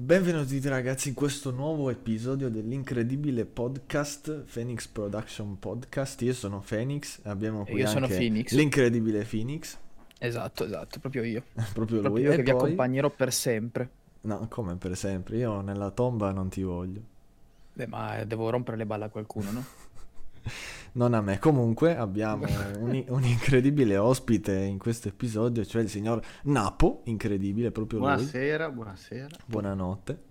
Benvenuti ragazzi in questo nuovo episodio dell'incredibile podcast Phoenix Production Podcast. Io sono Phoenix, abbiamo qui anche l'incredibile Phoenix. Esatto, proprio io. proprio lui. Io e che poi vi accompagnerò per sempre. No, come per sempre? Io nella tomba non ti voglio. Beh, ma devo rompere le balle a qualcuno, no? Non a me. Comunque abbiamo un incredibile ospite in questo episodio, cioè il signor Napo, incredibile, proprio lui. Buonasera. Buonanotte.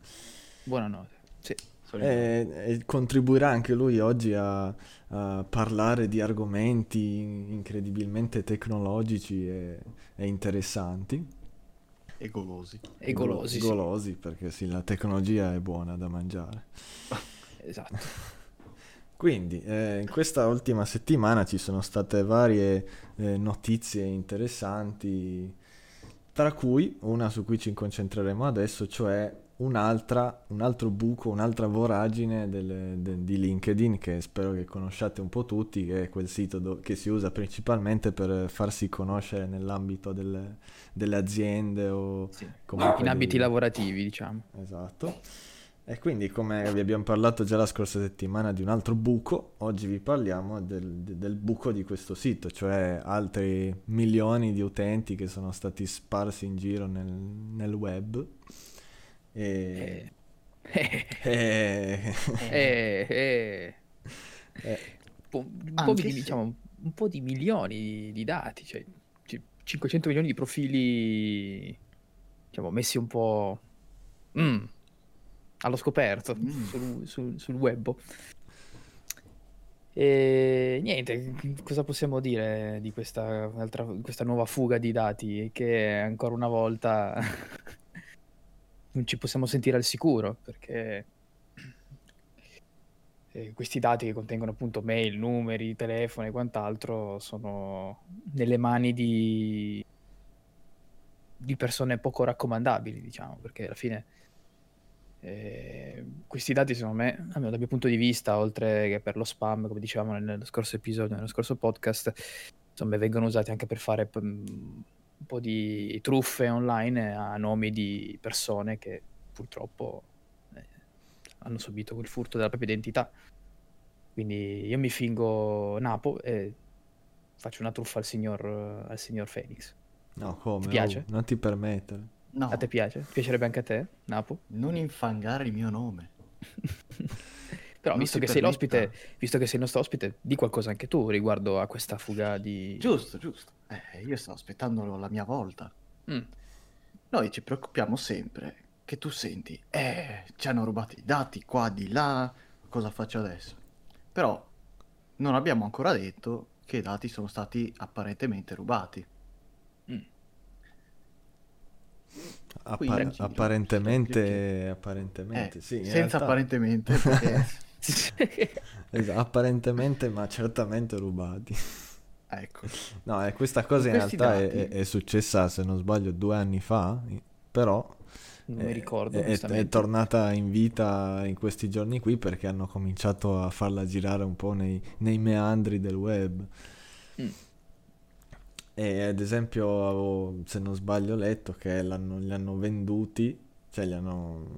Buonanotte, sì. E contribuirà anche lui oggi a parlare di argomenti incredibilmente tecnologici e interessanti. E golosi. Golosi, sì. Perché sì, la tecnologia è buona da mangiare. Esatto. Quindi, in questa ultima settimana ci sono state varie notizie interessanti, tra cui una su cui ci concentreremo adesso, cioè un altro buco, un'altra voragine di LinkedIn, che spero che conosciate un po' tutti, che è quel sito che si usa principalmente per farsi conoscere nell'ambito delle aziende o sì, in ambiti lavorativi, diciamo. Esatto. E quindi, come vi abbiamo parlato già la scorsa settimana di un altro buco, oggi vi parliamo del buco di questo sito, cioè altri milioni di utenti che sono stati sparsi in giro nel web. Un po' di milioni di dati, cioè 500 milioni di profili, diciamo, messi un po' allo scoperto sul web. E niente, cosa possiamo dire di questa nuova fuga di dati, che ancora una volta non ci possiamo sentire al sicuro, perché questi dati che contengono appunto mail, numeri, telefono e quant'altro sono nelle mani di persone poco raccomandabili, diciamo, perché alla fine questi dati, secondo me, almeno dal mio punto di vista, oltre che per lo spam, come dicevamo nello scorso episodio, nello scorso podcast, insomma, vengono usati anche per fare un po' di truffe online a nomi di persone che purtroppo hanno subito quel furto della propria identità. Quindi io mi fingo Napo e faccio una truffa al signor Phoenix. No, come? Ti piace? Non ti permettere. No. A te piace? Piacerebbe anche a te, Napo? Non infangare il mio nome. Però visto che sei il nostro ospite, di qualcosa anche tu riguardo a questa fuga di... Giusto. Io sto aspettando la mia volta. Noi ci preoccupiamo sempre che tu senti, ci hanno rubato i dati qua, di là, cosa faccio adesso? Però non abbiamo ancora detto che i dati sono stati apparentemente rubati. Apparentemente sì, senza realtà... apparentemente perché... apparentemente ma certamente rubati, ecco. No, questa cosa in realtà è successa, se non sbaglio, 2 anni fa, però non mi ricordo, è tornata in vita in questi giorni qui, perché hanno cominciato a farla girare un po' nei meandri del web. E ad esempio avevo, se non sbaglio, letto che li hanno venduti, cioè li hanno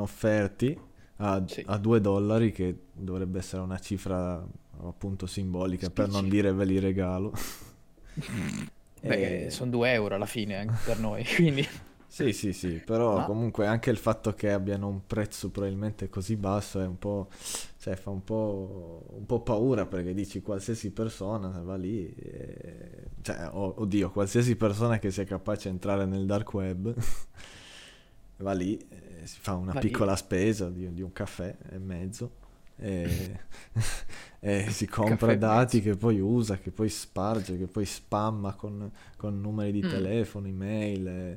offerti a $2, che dovrebbe essere una cifra appunto simbolica, per non dire ve li regalo. Beh, sono €2 alla fine anche per noi, quindi... Sì, però comunque anche il fatto che abbiano un prezzo probabilmente così basso è un po', cioè fa un po' paura, perché dici qualsiasi persona va lì, cioè oddio, qualsiasi persona che sia capace di entrare nel dark web va lì, si fa una piccola spesa di un caffè e mezzo e si compra dati che poi usa, che poi sparge, che poi spamma con numeri di telefono, email...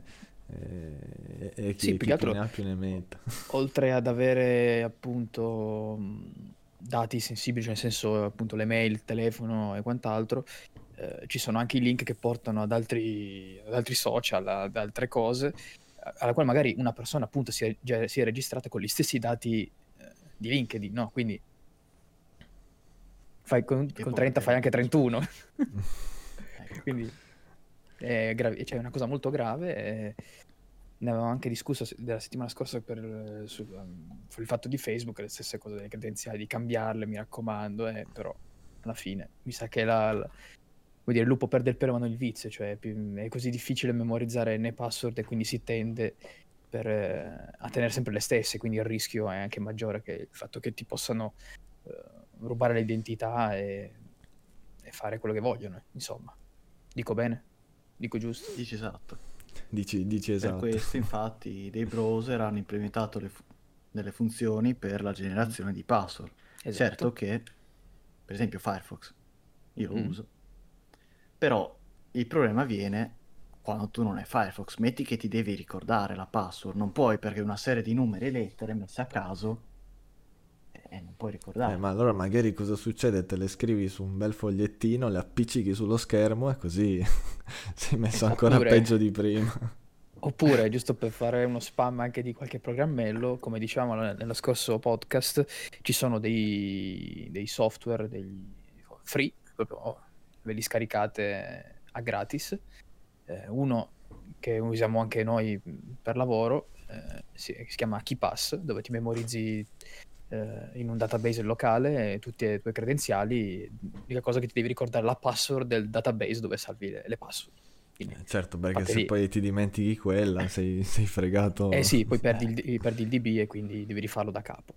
E sì, chi ne ha più ne metta. Oltre ad avere appunto dati sensibili, cioè nel senso appunto le mail, il telefono e quant'altro, ci sono anche i link che portano ad altri social, ad altre cose, alla quale magari una persona appunto si è registrata con gli stessi dati di LinkedIn, no? Quindi fai con 30 fai anche 31. Ecco. Quindi è una cosa molto grave, ne avevamo anche discusso della settimana scorsa sul fatto di Facebook, le stesse cose delle credenziali, di cambiarle, mi raccomando, però alla fine mi sa che vuol dire, il lupo perde il pelo ma non il vizio, cioè è così difficile memorizzare né password, e quindi si tende a tenere sempre le stesse, quindi il rischio è anche maggiore che il fatto che ti possano rubare l'identità e fare quello che vogliono, insomma. Dico bene? Dico giusto? Dici esatto. Dici esatto. Per questo infatti dei browser hanno implementato delle funzioni per la generazione di password. Esatto. Certo che, per esempio, Firefox io lo uso, però il problema viene quando tu non hai Firefox. Metti che ti devi ricordare la password, non puoi, perché una serie di numeri e lettere messe a caso non puoi ricordare. Ma allora magari cosa succede? Te le scrivi su un bel fogliettino, le appiccichi sullo schermo e così sei messo ancora peggio di prima. Oppure, giusto per fare uno spam anche di qualche programmello, come dicevamo nello scorso podcast, ci sono dei software free, proprio ve li scaricate a gratis. Uno che usiamo anche noi per lavoro si chiama KeyPass, dove ti memorizzi in un database locale tutte le tue credenziali. L'unica cosa che ti devi ricordare è la password del database dove salvi le password. Quindi, certo, perché se poi ti dimentichi quella sei fregato. Sì, poi perdi il DB e quindi devi rifarlo da capo.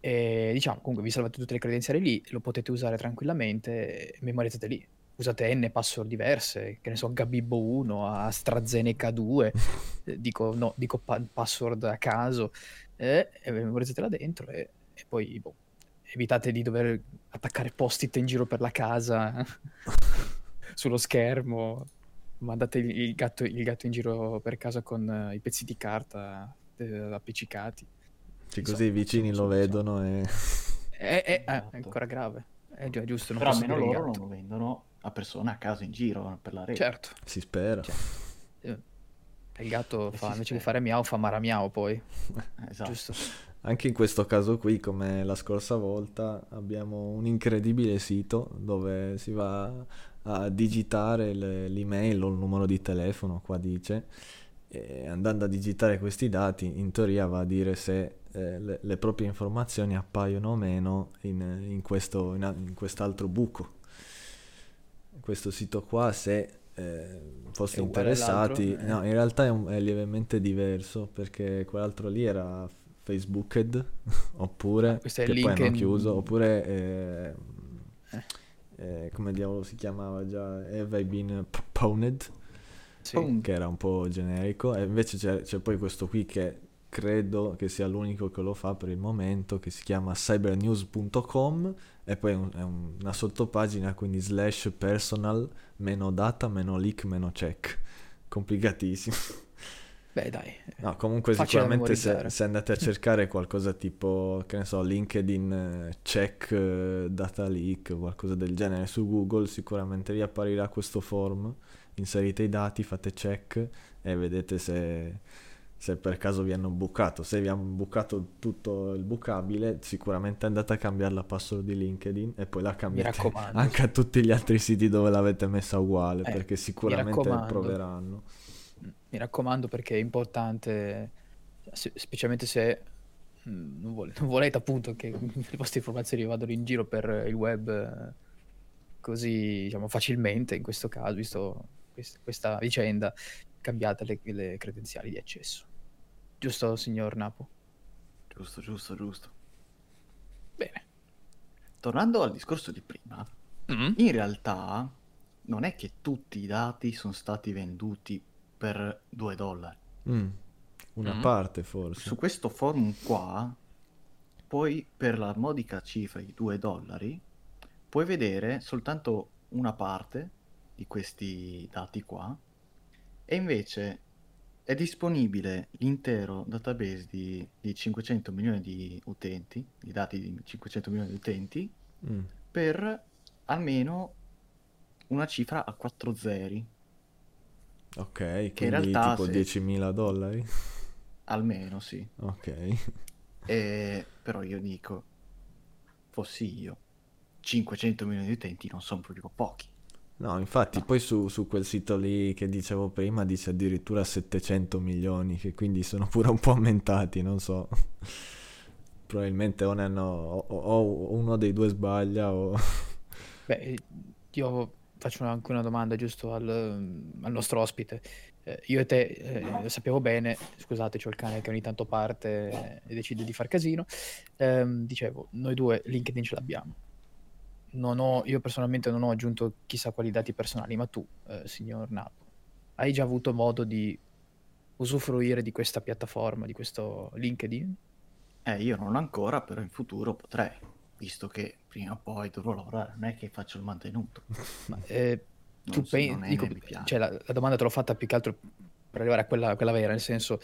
E, diciamo, comunque vi salvate tutte le credenziali lì, lo potete usare tranquillamente, memorizzate lì. Usate n password diverse, che ne so, Gabibbo 1, AstraZeneca 2, password a caso, e memorizzatela dentro e poi evitate di dover attaccare post-it in giro per la casa sullo schermo. Mandate il gatto in giro per casa con i pezzi di carta appiccicati, cioè, così i vicini lo vedono. È ancora grave, è già giusto, non però almeno loro non lo vendono a persone a caso in giro per la rete. Certo, si spera, certo. Il gatto fa, invece di fare miau, fa mara miau poi. Esatto. Giusto. Anche in questo caso qui, come la scorsa volta, abbiamo un incredibile sito dove si va a digitare l'email o il numero di telefono, qua dice, e andando a digitare questi dati in teoria va a dire se le proprie informazioni appaiono o meno in quest'altro buco. Questo sito qua, se foste interessati, no, in realtà è lievemente diverso, perché quell'altro lì era Facebooked, oppure che poi hanno chiuso, oppure come diavolo si chiamava già, Have I Been Pwned, sì, che era un po' generico, e invece c'è poi questo qui che credo che sia l'unico che lo fa per il momento, che si chiama cybernews.com, e poi è una sottopagina, quindi /personal -data -leak -check, complicatissimo. Beh, dai. No, comunque facile, sicuramente se andate a cercare qualcosa tipo, che ne so, LinkedIn check data leak, qualcosa del genere, su Google sicuramente vi apparirà questo form. Inserite i dati, fate check e vedete se per caso vi hanno bucato. Se vi hanno bucato tutto il bucabile, sicuramente andate a cambiare la password di LinkedIn e poi la cambiate anche a tutti gli altri siti dove l'avete messa uguale, perché sicuramente proveranno. Mi raccomando, perché è importante, specialmente se non volete appunto che le vostre informazioni vadano in giro per il web così, diciamo, facilmente. In questo caso, visto questa vicenda, cambiate le credenziali di accesso. Giusto, signor Napo? Giusto. Bene. Tornando al discorso di prima, in realtà non è che tutti i dati sono stati venduti per $2. Una parte, forse. Su questo forum qua, poi per la modica cifra di $2, puoi vedere soltanto una parte di questi dati qua, e invece è disponibile l'intero database di 500 milioni di utenti, di dati di 500 milioni di utenti, per almeno una cifra a 4 zeri. Ok, che quindi in realtà, tipo $10,000? Almeno, sì. Ok. Però io dico, fossi io, 500 milioni di utenti non sono proprio pochi. No, infatti, poi su quel sito lì che dicevo prima dice addirittura 700 milioni, che quindi sono pure un po' aumentati, non so. Probabilmente o ne hanno o uno dei due sbaglia o... Beh, io faccio anche una domanda giusto al nostro ospite. Io e te sapevo bene, scusate, c'ho il cane che ogni tanto parte e decide di far casino. Dicevo, noi due LinkedIn ce l'abbiamo. Io personalmente non ho aggiunto chissà quali dati personali, ma tu, signor Napo, hai già avuto modo di usufruire di questa piattaforma, di questo LinkedIn? Io non ancora, però in futuro potrei, visto che prima o poi dovrò lavorare, non è che faccio il mantenuto. Ma, tu pensi, cioè, la domanda te l'ho fatta più che altro per arrivare a quella vera, nel senso,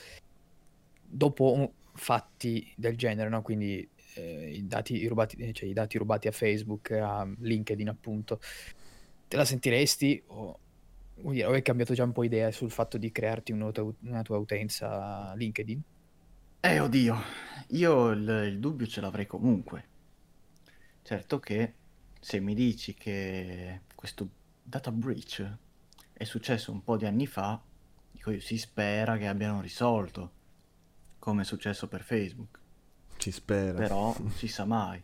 dopo fatti del genere, no? Quindi i dati rubati a Facebook, a LinkedIn appunto, te la sentiresti o hai cambiato già un po' idea sul fatto di crearti una tua utenza LinkedIn? Oddio, io il dubbio ce l'avrei comunque. Certo che se mi dici che questo data breach è successo un po' di anni fa, dico io, si spera che abbiano risolto, come è successo per Facebook. Si spera. Però non si sa mai.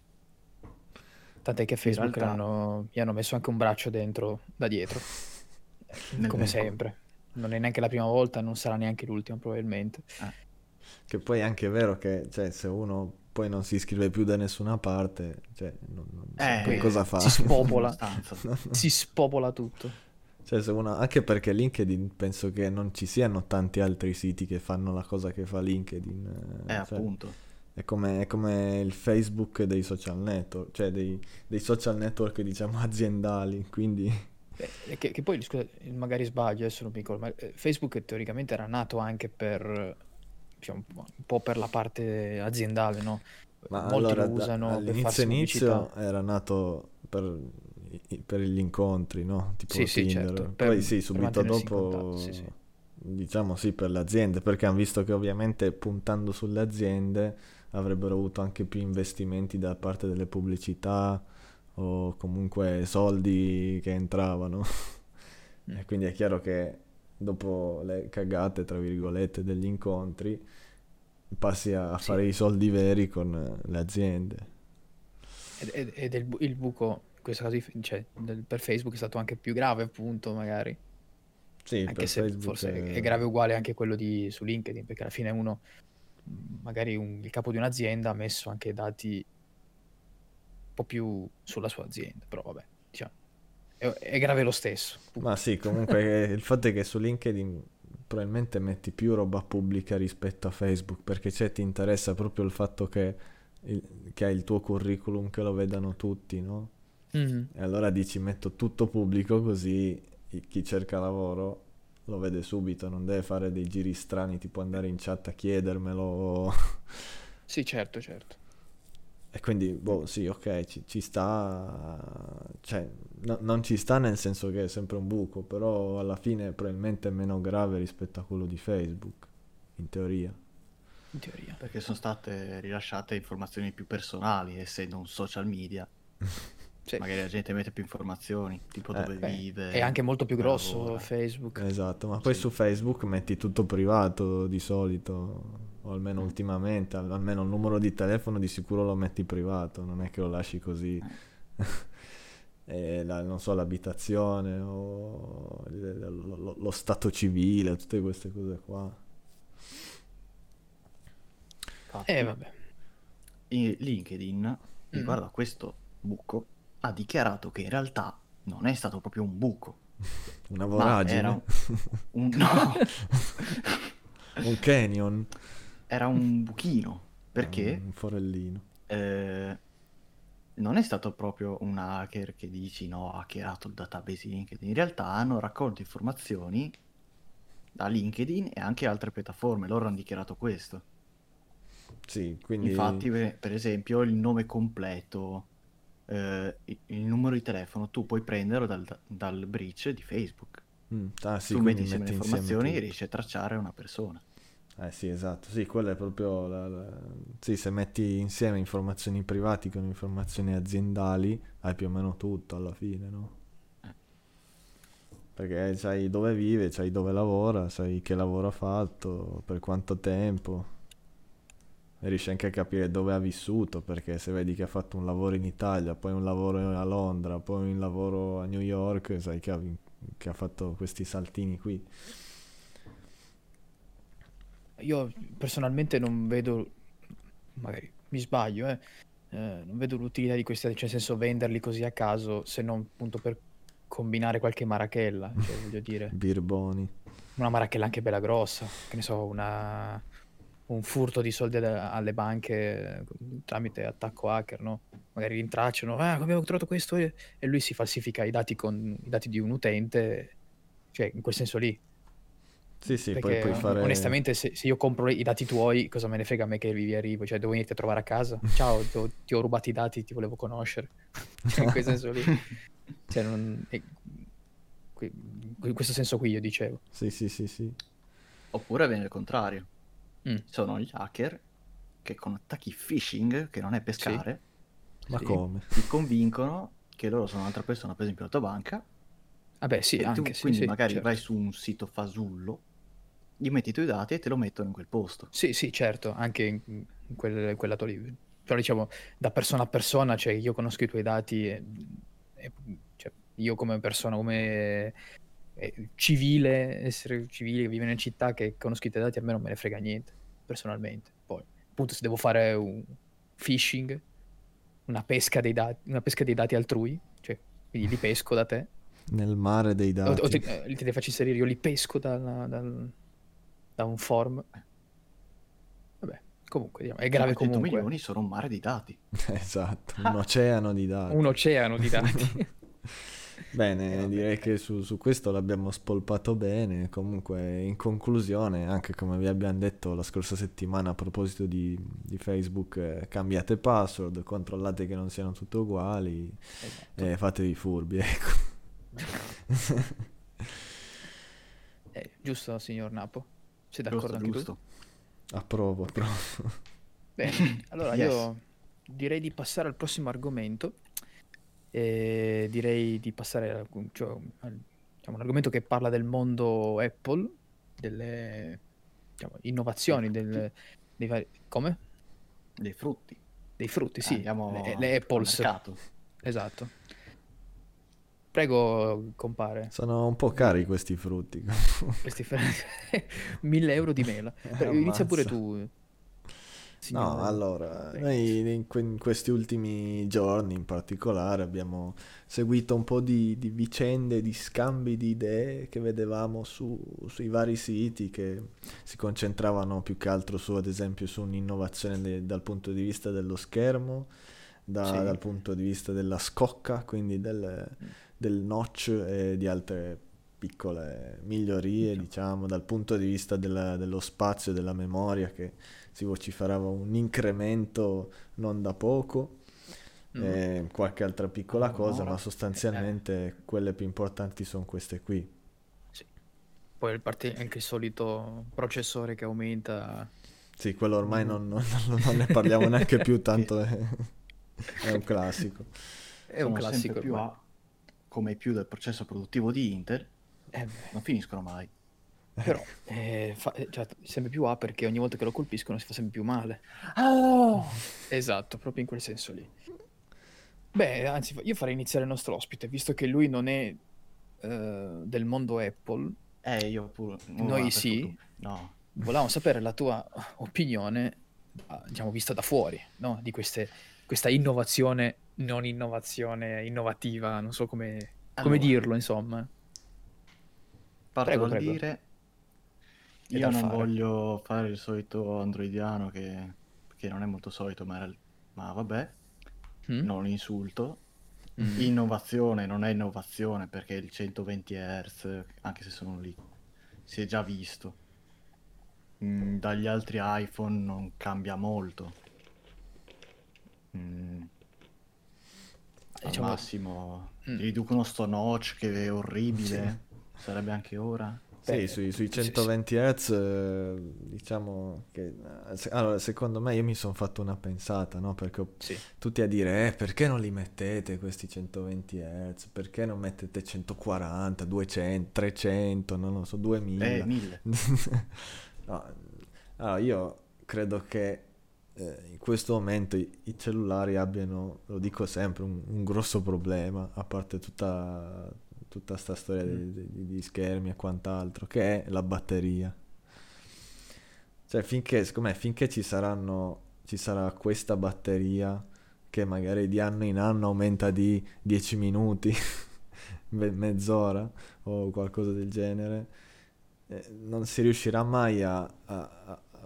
Tant'è che Facebook in realtà... gli hanno messo anche un braccio dentro, da dietro, come sempre. Non è neanche la prima volta, non sarà neanche l'ultima probabilmente. Che poi è anche vero che, cioè, se uno poi non si iscrive più da nessuna parte, cioè, non cosa fa? Si spopola, si spopola tutto. Cioè, se uno, anche perché LinkedIn penso che non ci siano tanti altri siti che fanno la cosa che fa LinkedIn. Cioè, appunto. È come il Facebook dei social network, cioè dei social network, diciamo, aziendali, quindi... Che poi, scusa, magari sbaglio, adesso sono piccolo, ma Facebook teoricamente era nato anche per... un po' per la parte aziendale, no? Ma molti allora, lo usano all'inizio era nato per gli incontri, no? Tipo sì, Tinder. Certo. Poi subito dopo diciamo per le aziende, perché hanno visto che ovviamente puntando sulle aziende avrebbero avuto anche più investimenti da parte delle pubblicità o comunque soldi che entravano. E quindi è chiaro che dopo le cagate, tra virgolette, degli incontri, passi a fare i soldi veri con le aziende. Ed il buco, in questo caso, cioè, per Facebook è stato anche più grave, appunto, magari. Sì, anche per se Facebook forse è grave uguale anche quello su LinkedIn, perché alla fine uno, magari il capo di un'azienda, ha messo anche dati un po' più sulla sua azienda, però vabbè, diciamo. È grave lo stesso. Ma sì, comunque il fatto è che su LinkedIn probabilmente metti più roba pubblica rispetto a Facebook, perché ti interessa proprio il fatto che hai il tuo curriculum, che lo vedano tutti, no? Mm-hmm. E allora dici, metto tutto pubblico così chi cerca lavoro lo vede subito, non deve fare dei giri strani tipo andare in chat a chiedermelo. Sì, certo. E quindi, ci sta, cioè, no, non ci sta nel senso che è sempre un buco, però alla fine probabilmente è meno grave rispetto a quello di Facebook, in teoria. Perché sono state rilasciate informazioni più personali, essendo un social media, magari la gente mette più informazioni, tipo dove vive. È anche molto più grosso Facebook. Esatto, ma poi su Facebook metti tutto privato di solito. O almeno ultimamente, almeno il numero di telefono di sicuro lo metti privato, non è che lo lasci così. Non so, l'abitazione o lo stato civile, tutte queste cose qua. Vabbè. LinkedIn, riguardo a questo buco, ha dichiarato che in realtà non è stato proprio un buco. Una voragine? Era un canyon. Era un buchino, perché un forellino. Non è stato proprio un hacker che dici no, ha hackerato il database LinkedIn. In realtà hanno raccolto informazioni da LinkedIn e anche altre piattaforme, loro hanno dichiarato questo. Sì, quindi infatti per esempio il nome completo, il numero di telefono tu puoi prenderlo dal breach di Facebook. Tu metti insieme le informazioni e riesci a tracciare una persona. Sì, esatto, sì, quella è proprio Sì, se metti insieme informazioni private con informazioni aziendali hai più o meno tutto alla fine, no? perché sai dove vive, sai dove lavora, sai che lavoro ha fatto, per quanto tempo, e riesci anche a capire dove ha vissuto, perché se vedi che ha fatto un lavoro in Italia, poi un lavoro a Londra, poi un lavoro a New York, sai che ha fatto questi saltini qui. Io personalmente non vedo, magari mi sbaglio, non vedo l'utilità di questi, cioè nel senso venderli così a caso, se non appunto per combinare qualche marachella, cioè, voglio dire birboni, una marachella anche bella grossa, che ne so, un furto di soldi alle banche tramite attacco hacker, no? Magari rintracciano, abbiamo trovato questo, e lui si falsifica i dati con i dati di un utente, cioè in quel senso lì. Sì, perché puoi fare... onestamente se io compro i dati tuoi, cosa me ne frega a me che vi arrivo, cioè devo venirti a trovare a casa, ciao, ti ho rubato i dati, ti volevo conoscere, cioè, in quel senso lì, cioè, non... in questo senso qui io dicevo. Sì. Oppure viene il contrario, sono gli hacker che con attacchi phishing, che non è pescare, sì. Ma come? Ti convincono che loro sono un'altra persona, per esempio la tua banca. Vabbè, sì, anche tu, quindi sì, magari certo. Vai su un sito fasullo, gli metti i tuoi dati e te lo mettono in quel posto. Sì, certo, anche in quel lato lì. Però diciamo, da persona a persona, cioè io conosco i tuoi dati, e cioè, io come persona, come civile, essere civile che vive in una città, che conosco i tuoi dati, a me non me ne frega niente, personalmente. Poi, appunto, se devo fare un phishing, una pesca dei dati altrui, cioè quindi li pesco da te. Nel mare dei dati, o te li faccio inserire, io li pesco da un form. Vabbè, comunque diciamo, è grave. 100 comunque milioni sono un mare di dati. Esatto, un oceano di dati. Un oceano di dati. Bene, direi che su questo l'abbiamo spolpato bene. Comunque, in conclusione, anche come vi abbiamo detto la scorsa settimana a proposito di Facebook, cambiate password, controllate che non siano tutte uguali, esatto. E fatevi furbi, ecco. Giusto, signor Napo? Sei d'accordo anche tu? Approvo. Bene, allora yes. Io direi di passare al prossimo argomento, direi di passare diciamo, un argomento che parla del mondo Apple, delle innovazioni, dei vari... come? dei frutti, sì, le Apples, esatto. Prego, compare. Sono un po' cari questi frutti. 1.000 euro di mela. Inizia pure tu. Signora. No, allora, noi in questi ultimi giorni in particolare abbiamo seguito un po' di vicende, di scambi di idee che vedevamo sui vari siti, che si concentravano più che altro su, ad esempio, su un'innovazione dal punto di vista dello schermo, dal punto di vista della scocca, quindi del notch e di altre piccole migliorie, diciamo, dal punto di vista dello spazio e della memoria, che si vociferava un incremento non da poco, e qualche altra piccola cosa, ma sostanzialmente quelle più importanti sono queste qui. Sì. Poi parte anche il solito processore che aumenta. Sì, quello ormai non ne parliamo neanche più, tanto è un classico. È un classico più ormai. Come più del processo produttivo di Intel, non finiscono mai. Però sempre più perché ogni volta che lo colpiscono si fa sempre più male. Oh! Esatto, proprio in quel senso lì. Beh, anzi, io farei iniziare il nostro ospite, visto che lui non è del mondo Apple. Io pure. Noi sì. No. Volevamo sapere la tua opinione, diciamo, vista da fuori, no? Di questa innovazione, non innovazione, innovativa, non so come dirlo, insomma. Prego. Dire, io non voglio fare il solito androidiano che non è molto solito, ma vabbè, non insulto. Innovazione non è innovazione, perché il 120 Hz, anche se sono lì, si è già visto. Dagli altri iPhone non cambia molto. Diciamo... al massimo riducono sto notch che è orribile, sarebbe anche ora Sì, sui 120 Hz diciamo che allora, secondo me, io mi sono fatto una pensata, no? Perché tutti a dire perché non li mettete questi 120 Hz, perché non mettete 140, 200, 300, non lo so, 2000. 1000. No, allora, io credo che in questo momento i cellulari abbiano, lo dico sempre, un grosso problema, a parte tutta sta storia di schermi e quant'altro, che è la batteria. Cioè finché ci sarà questa batteria che magari di anno in anno aumenta di 10 minuti, mezz'ora o qualcosa del genere, non si riuscirà mai a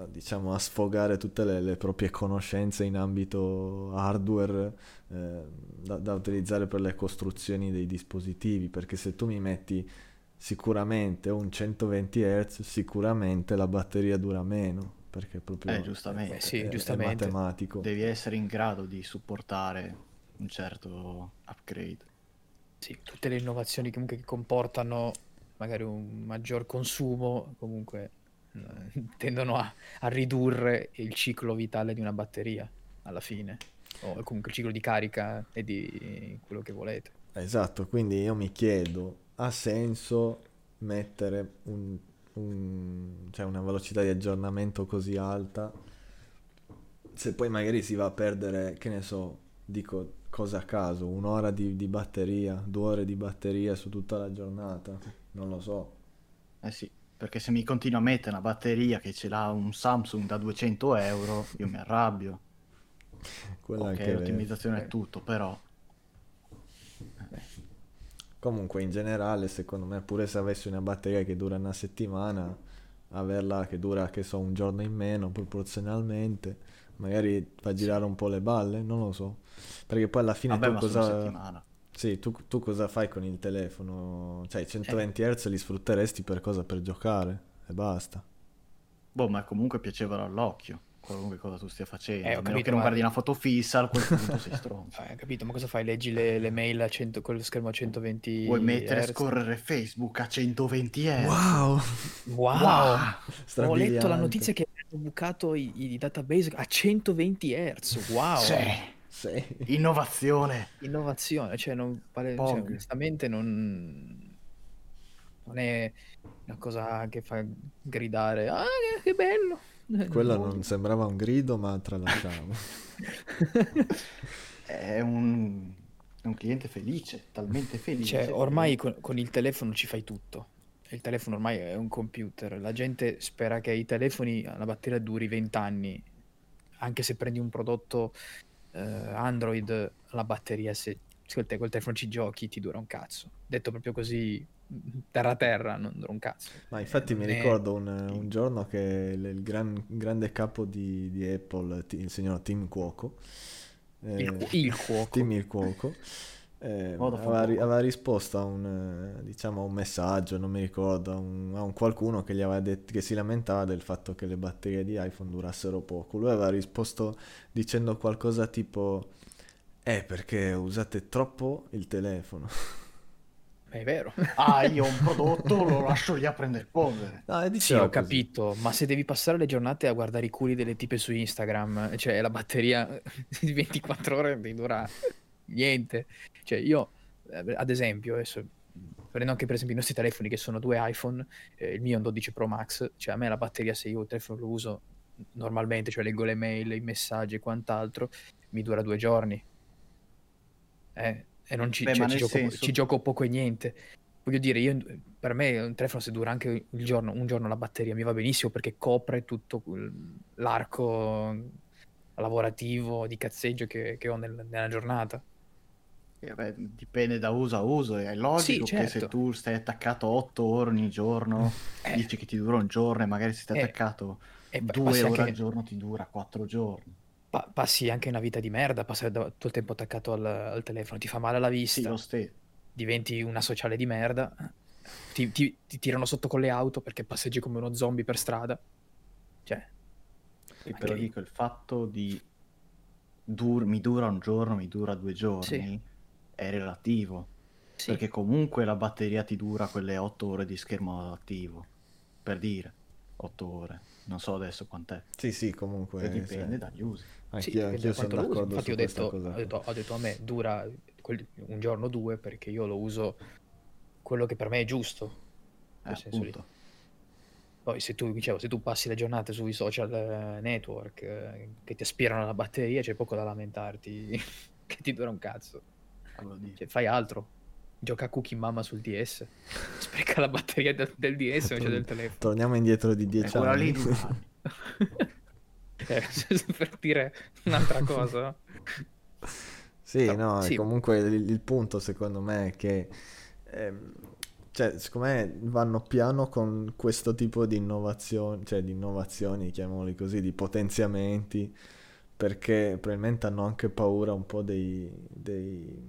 diciamo a sfogare tutte le proprie conoscenze in ambito hardware da utilizzare per le costruzioni dei dispositivi, perché se tu mi metti sicuramente un 120 Hz, sicuramente la batteria dura meno, perché proprio giustamente, giustamente è matematico. Devi essere in grado di supportare un certo upgrade. Sì, tutte le innovazioni comunque che comportano magari un maggior consumo comunque tendono a ridurre il ciclo vitale di una batteria alla fine, o comunque il ciclo di carica e di quello che volete. Esatto, quindi io mi chiedo, ha senso mettere cioè una velocità di aggiornamento così alta se poi magari si va a perdere, che ne so, dico cosa a caso, un'ora di batteria, 2 ore di batteria su tutta la giornata, non lo so. Sì, perché se mi continua a mettere una batteria che ce l'ha un Samsung da €200, io mi arrabbio. Quella ok, che l'ottimizzazione è tutto, però... Comunque, in generale, secondo me, pure se avessi una batteria che dura una settimana, averla che dura, che so, un giorno in meno, proporzionalmente, magari fa girare un po' le balle, non lo so. Perché poi alla fine tu cosa... Sì, tu cosa fai con il telefono? Cioè, 120 Hz li sfrutteresti per cosa? Per giocare e basta. Boh, ma comunque piacevano all'occhio, qualunque cosa tu stia facendo. Ho capito, che non guardi una foto fissa, a quel punto sei stronzo. Hai capito, ma cosa fai? Leggi le mail a 100, con lo schermo a 120 Hz? Vuoi mettere a scorrere Facebook a 120 Hz? Wow! Ho letto la notizia che hanno bucato i database a 120 Hz, wow! Sì. Sì. Innovazione, cioè non vale, cioè, onestamente non è una cosa che fa gridare ah che bello, quella non sembrava un grido, ma tralasciamo. è un cliente felice, talmente felice, cioè, ormai con il telefono ci fai tutto. Il telefono ormai è un computer, la gente spera che i telefoni, la batteria duri 20 anni, anche se prendi un prodotto Android, la batteria, se col telefono ci giochi, ti dura un cazzo. Detto proprio così, terra, non dura un cazzo. Ma infatti mi ricordo un giorno che il grande capo di Apple, il signor Tim Cook, aveva risposto a un messaggio, non mi ricordo, a un qualcuno che gli aveva detto, che si lamentava del fatto che le batterie di iPhone durassero poco. Lui aveva risposto dicendo qualcosa tipo perché usate troppo il telefono. È vero. Io un prodotto lo lascio lì a prendere polvere. Sì, ho capito, ma se devi passare le giornate a guardare i culi delle tipe su Instagram, cioè la batteria di 24 ore ti dura niente. Cioè io, ad esempio, adesso prendo anche per esempio i nostri telefoni, che sono 2 iPhone, il mio è un 12 Pro Max, cioè a me la batteria, se io il telefono lo uso normalmente, cioè leggo le mail, i messaggi e quant'altro, mi dura 2 giorni, e non ci, cioè, ci gioco poco e niente. Voglio dire, per me un telefono, se dura anche un giorno la batteria, mi va benissimo, perché copre tutto l'arco lavorativo di cazzeggio che ho nella giornata. Beh, dipende da uso a uso, è logico, sì, certo, che se tu stai attaccato 8 ore ogni giorno, dici che ti dura un giorno, e magari se stai attaccato 2 ore al giorno ti dura 4 giorni. Passi anche una vita di merda, passi tutto il tempo attaccato al telefono, ti fa male alla vista, sì, lo stesso, diventi una sociale di merda, ti tirano sotto con le auto perché passeggi come uno zombie per strada, cioè. Sì, però dico, il fatto di mi dura un giorno, mi dura 2 giorni, sì, è relativo, sì, perché comunque la batteria ti dura quelle 8 ore di schermo attivo. per dire 8 ore, non so adesso quant'è. Sì, sì, comunque dipende dagli usi. Anch'io sono d'accordo. Infatti su questa cosa. Ho detto a me dura un giorno o due, perché io lo uso quello che per me è giusto. Nel senso lì. Poi se tu passi le giornate sui social network che ti aspirano la batteria, c'è poco da lamentarti che ti dura un cazzo. Cioè, fai altro. Gioca Cookie Mama sul DS, spreca la batteria del DS invece del telefono. Torniamo indietro di 10 anni. Per dire un'altra cosa. Sì, no, sì. Comunque il punto secondo me è che cioè, secondo me vanno piano con questo tipo di innovazioni, cioè di innovazioni, chiamiamoli così, di potenziamenti, perché probabilmente hanno anche paura un po' delle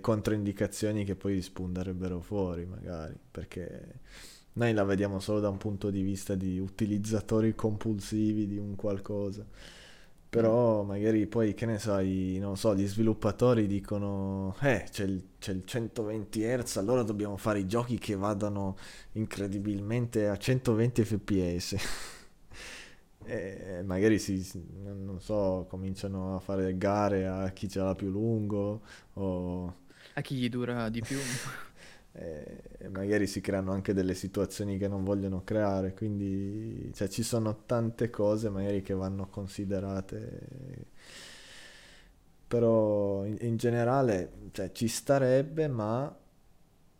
controindicazioni che poi spunterebbero fuori, magari, perché noi la vediamo solo da un punto di vista di utilizzatori compulsivi di un qualcosa, però magari poi, che ne sai, non so, gli sviluppatori dicono c'è il 120 Hz, allora dobbiamo fare i giochi che vadano incredibilmente a 120 fps. E magari non so, cominciano a fare gare a chi ce l'ha più lungo o a chi gli dura di più. E magari si creano anche delle situazioni che non vogliono creare, quindi cioè, ci sono tante cose magari che vanno considerate, però in generale cioè, ci starebbe, ma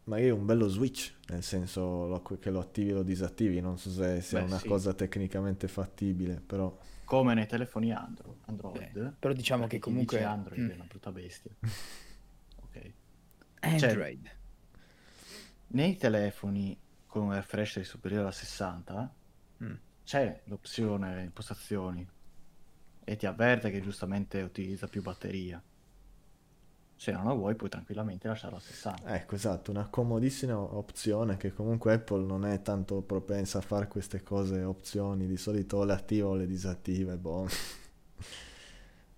magari un bello switch, nel senso che lo attivi e lo disattivi. Non so se sia cosa tecnicamente fattibile, però come nei telefoni Android. Però diciamo che comunque dice Android è una brutta bestia. Ok. Android. Cioè, nei telefoni con un refresh superiore a 60 c'è l'opzione impostazioni e ti avverte che giustamente utilizza più batteria. Se non la vuoi puoi tranquillamente lasciarla a 60. Ecco, esatto, una comodissima opzione, che comunque Apple non è tanto propensa a fare queste cose, opzioni, di solito le attiva o le disattiva, boh.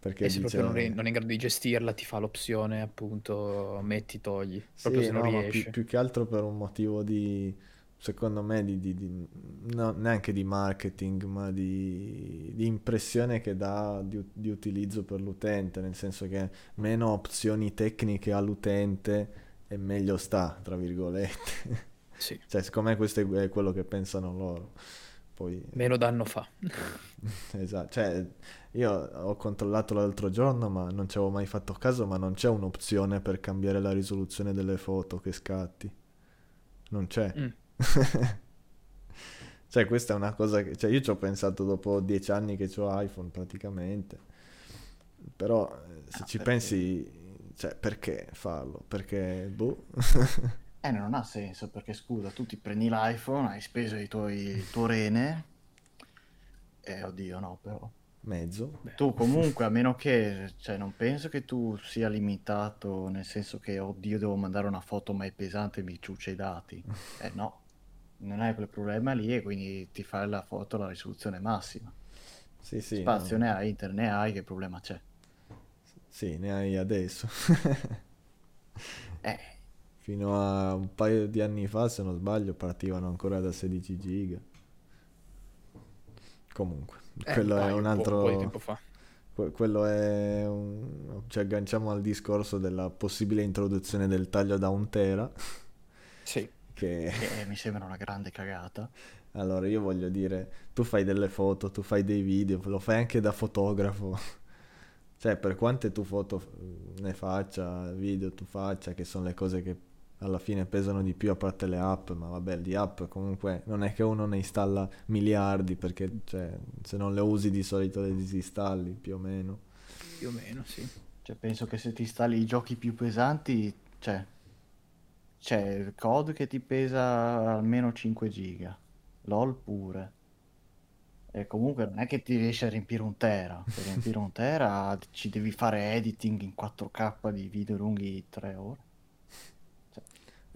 Perché e se proprio non è in grado di gestirla ti fa l'opzione appunto metti, togli, proprio sì, se non riesci. Più che altro per un motivo di, secondo me, no, neanche di marketing, ma di impressione che dà di utilizzo per l'utente, nel senso che meno opzioni tecniche all'utente e meglio sta, tra virgolette. Sì. Cioè, secondo me questo è quello che pensano loro. Poi meno danno fa. Esatto, cioè io ho controllato l'altro giorno, ma non ci avevo mai fatto caso, ma non c'è un'opzione per cambiare la risoluzione delle foto che scatti. Non c'è. Cioè questa è una cosa che, cioè, io ci ho pensato dopo 10 anni che ho iPhone praticamente, però se ci pensi, cioè, perché farlo? Perché boh. Non ha senso, perché scusa, tu ti prendi l'iPhone, hai speso il tuo rene, oddio no, però mezzo. Beh, tu comunque, a meno che, cioè, non penso che tu sia limitato nel senso che oddio devo mandare una foto ma è pesante, mi ciuccia i dati. No, non hai quel problema lì e quindi ti fai la foto alla risoluzione massima. Sì, spazio no. Ne hai, internet ne hai, che problema c'è? Sì, ne hai adesso. Fino a un paio di anni fa, se non sbaglio, partivano ancora da 16 giga. Comunque quello è un altro po' di tempo fa. Quello è ci agganciamo al discorso della possibile introduzione del taglio da 1 tera. Sì, che mi sembra una grande cagata. Allora io voglio dire, tu fai delle foto, tu fai dei video, lo fai anche da fotografo. Cioè, per quante tu foto ne faccia, video tu faccia, che sono le cose che alla fine pesano di più, a parte le app, ma vabbè, di app comunque non è che uno ne installa miliardi, perché cioè, se non le usi di solito le disinstalli, più o meno sì. Cioè, penso che se ti installi i giochi più pesanti, cioè, c'è il COD che ti pesa almeno 5 giga, LOL pure, e comunque non è che ti riesci a riempire 1 tera. Per riempire 1 tera ci devi fare editing in 4K di video lunghi 3 ore.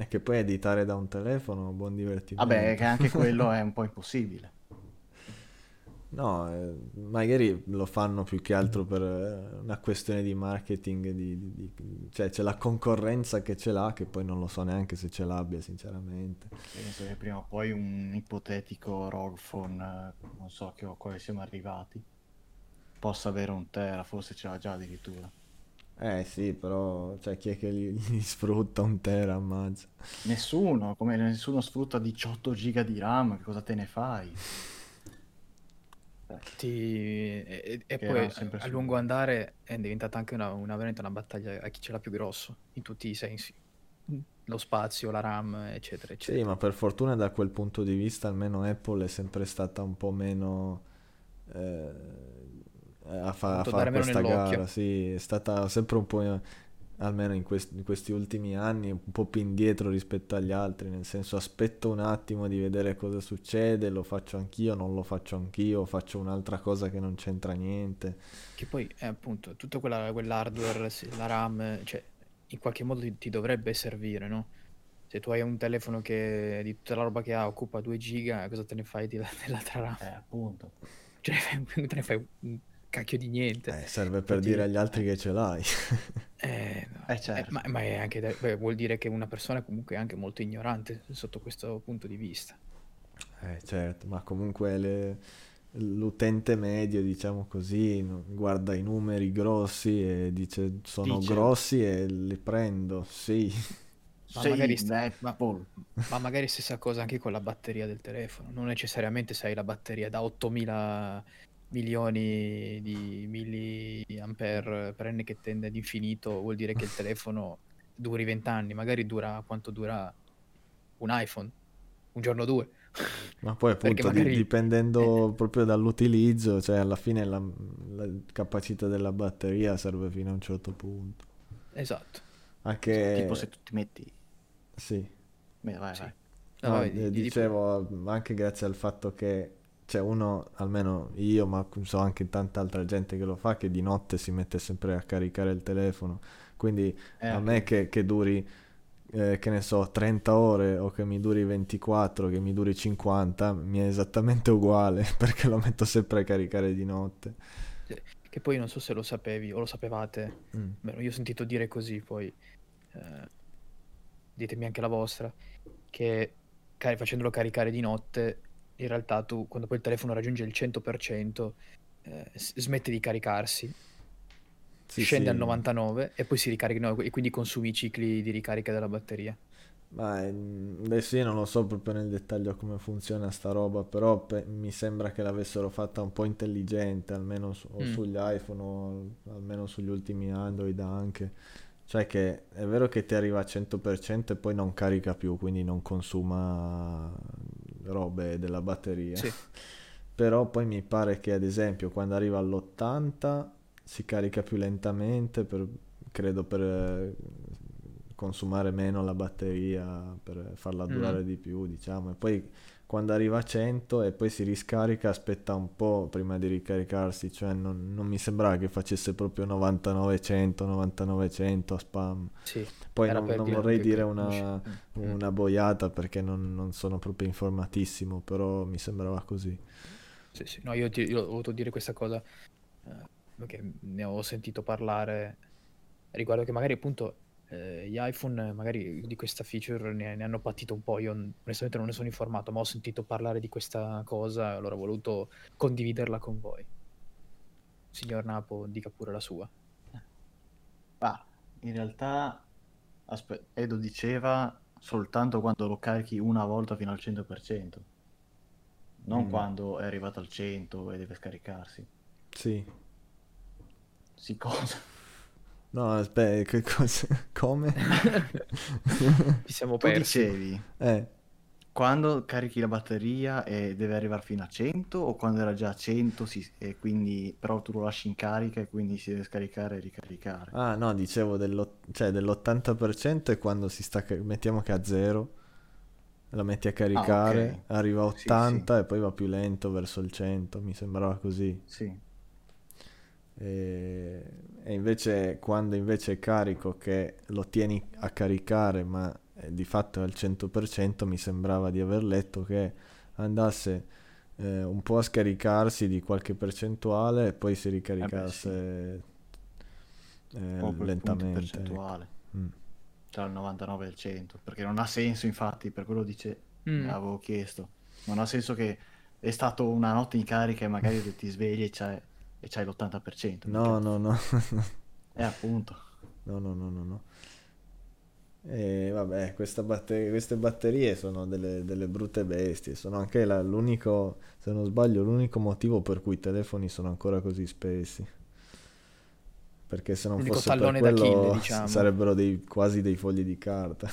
E che poi editare da un telefono, buon divertimento. Vabbè, che anche quello è un po' impossibile. No, magari lo fanno più che altro per una questione di marketing, cioè c'è la concorrenza che ce l'ha, che poi non lo so neanche se ce l'abbia sinceramente. Penso che prima o poi un ipotetico ROG Phone, non so a quale siamo arrivati, possa avere un tera, forse ce l'ha già addirittura. Sì, però cioè, chi è che gli sfrutta un tera a maggio? Nessuno, come nessuno sfrutta 18 giga di RAM, che cosa te ne fai? E poi a lungo andare è diventata anche veramente una battaglia a chi ce l'ha più grosso in tutti i sensi, lo spazio, la RAM, eccetera, eccetera. Sì, ma per fortuna da quel punto di vista almeno Apple è sempre stata un po' meno a fare questa gara. Sì, è stata sempre un po', almeno in questi ultimi anni, un po' più indietro rispetto agli altri, nel senso aspetto un attimo di vedere cosa succede, lo faccio anch'io, non lo faccio anch'io, faccio un'altra cosa che non c'entra niente, che poi è appunto tutto quell'hardware, la RAM, cioè in qualche modo ti dovrebbe servire, no? Se tu hai un telefono che di tutta la roba che ha occupa 2 giga, cosa te ne fai dell'altra RAM? Appunto, cioè te ne fai un cacchio di niente. Serve per dire agli altri che ce l'hai. No. Certo. Ma è anche vuol dire che una persona comunque è anche molto ignorante sotto questo punto di vista. Certo, ma comunque l'utente medio, diciamo così, guarda i numeri grossi e dice grossi e li prendo, sì. Ma magari stessa cosa anche con la batteria del telefono, non necessariamente se hai la batteria da 8000 milioni di milliampere per n che tende ad infinito, vuol dire che il telefono duri 20 anni, magari dura quanto dura un iPhone, un giorno o due. Ma poi appunto magari dipendendo proprio dall'utilizzo, cioè alla fine la capacità della batteria serve fino a un certo punto. Esatto. Anche tipo se tu ti metti dicevo anche grazie al fatto che cioè uno, almeno io, ma so anche tanta altra gente che lo fa, che di notte si mette sempre a caricare il telefono, quindi a me che duri che ne so 30 ore o che mi duri 24, che mi duri 50, mi è esattamente uguale, perché lo metto sempre a caricare di notte. Che poi non so se lo sapevi o lo sapevate, io ho sentito dire così, poi ditemi anche la vostra, che facendolo caricare di notte in realtà tu, quando poi il telefono raggiunge il 100%, smette di caricarsi, scende al 99% e poi si ricarica, e quindi consumi i cicli di ricarica della batteria. Ma adesso io non lo so proprio nel dettaglio come funziona sta roba, però mi sembra che l'avessero fatta un po' intelligente, almeno sugli iPhone o almeno sugli ultimi Android anche. Cioè che è vero che ti arriva al 100% e poi non carica più, quindi non consuma robe della batteria. Sì. Però poi mi pare che ad esempio quando arriva all'80% si carica più lentamente, credo per consumare meno la batteria, per farla durare di più, diciamo. E poi quando arriva a 100 e poi si riscarica, aspetta un po' prima di ricaricarsi, cioè non mi sembrava che facesse proprio 99-100 a spam. Sì, poi non vorrei dire una boiata, perché non sono proprio informatissimo, però mi sembrava così. Sì. No, io ho voluto dire questa cosa perché ne ho sentito parlare riguardo che magari appunto gli iPhone magari di questa feature ne hanno patito un po'. Io onestamente non ne sono informato, ma ho sentito parlare di questa cosa, allora ho voluto condividerla con voi. Signor Napo, dica pure la sua. In realtà Edo diceva soltanto quando lo carichi una volta fino al 100%, non quando è arrivato al 100 e deve scaricarsi. Cosa? No, aspetta, che cosa? Come? Ci siamo persi. Tu dicevi, quando carichi la batteria e deve arrivare fino a 100, o quando era già a 100 e quindi però tu lo lasci in carica e quindi si deve scaricare e ricaricare? Ah no, dicevo dell'80% è quando si sta, mettiamo che a 0 la metti a caricare, arriva a 80 e poi va più lento verso il 100, mi sembrava così. Sì. E invece quando è carico, che lo tieni a caricare ma di fatto è al 100%, mi sembrava di aver letto che andasse un po' a scaricarsi di qualche percentuale e poi si ricaricasse lentamente. Percentuale. Cioè il 99%, perché non ha senso, infatti, per quello dice l'avevo chiesto. Non ha senso che è stato una notte in carica e magari ti svegli e c'hai l'80%. No. È appunto. No. E vabbè, queste batterie sono delle brutte bestie. Sono anche l'unico, se non sbaglio, l'unico motivo per cui i telefoni sono ancora così spessi. Perché se non fosse per quello, diciamo, sarebbero quasi dei fogli di carta.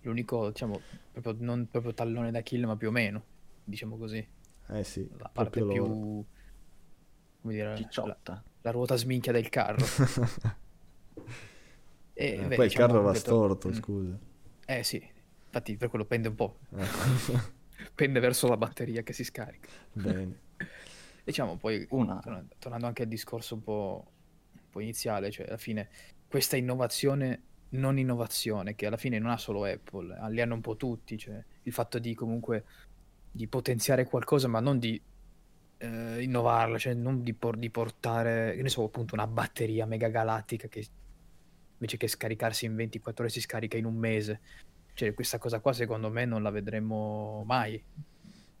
L'unico, diciamo, proprio, non proprio tallone d'Achille, ma più o meno, diciamo così. Eh sì, la parte più, come dire, la ruota sminchia del carro. Beh, poi diciamo, il carro va storto, scusa. Eh sì, infatti per quello pende un po'. Pende verso la batteria che si scarica. Bene. Diciamo, poi, tornando anche al discorso un po' iniziale, cioè alla fine questa non innovazione, che alla fine non ha solo Apple, li hanno un po' tutti, cioè il fatto di comunque di potenziare qualcosa, ma non di innovarla, cioè non di portare, che ne so, appunto una batteria mega galattica che invece che scaricarsi in 24 ore si scarica in un mese. Cioè questa cosa qua secondo me non la vedremo mai,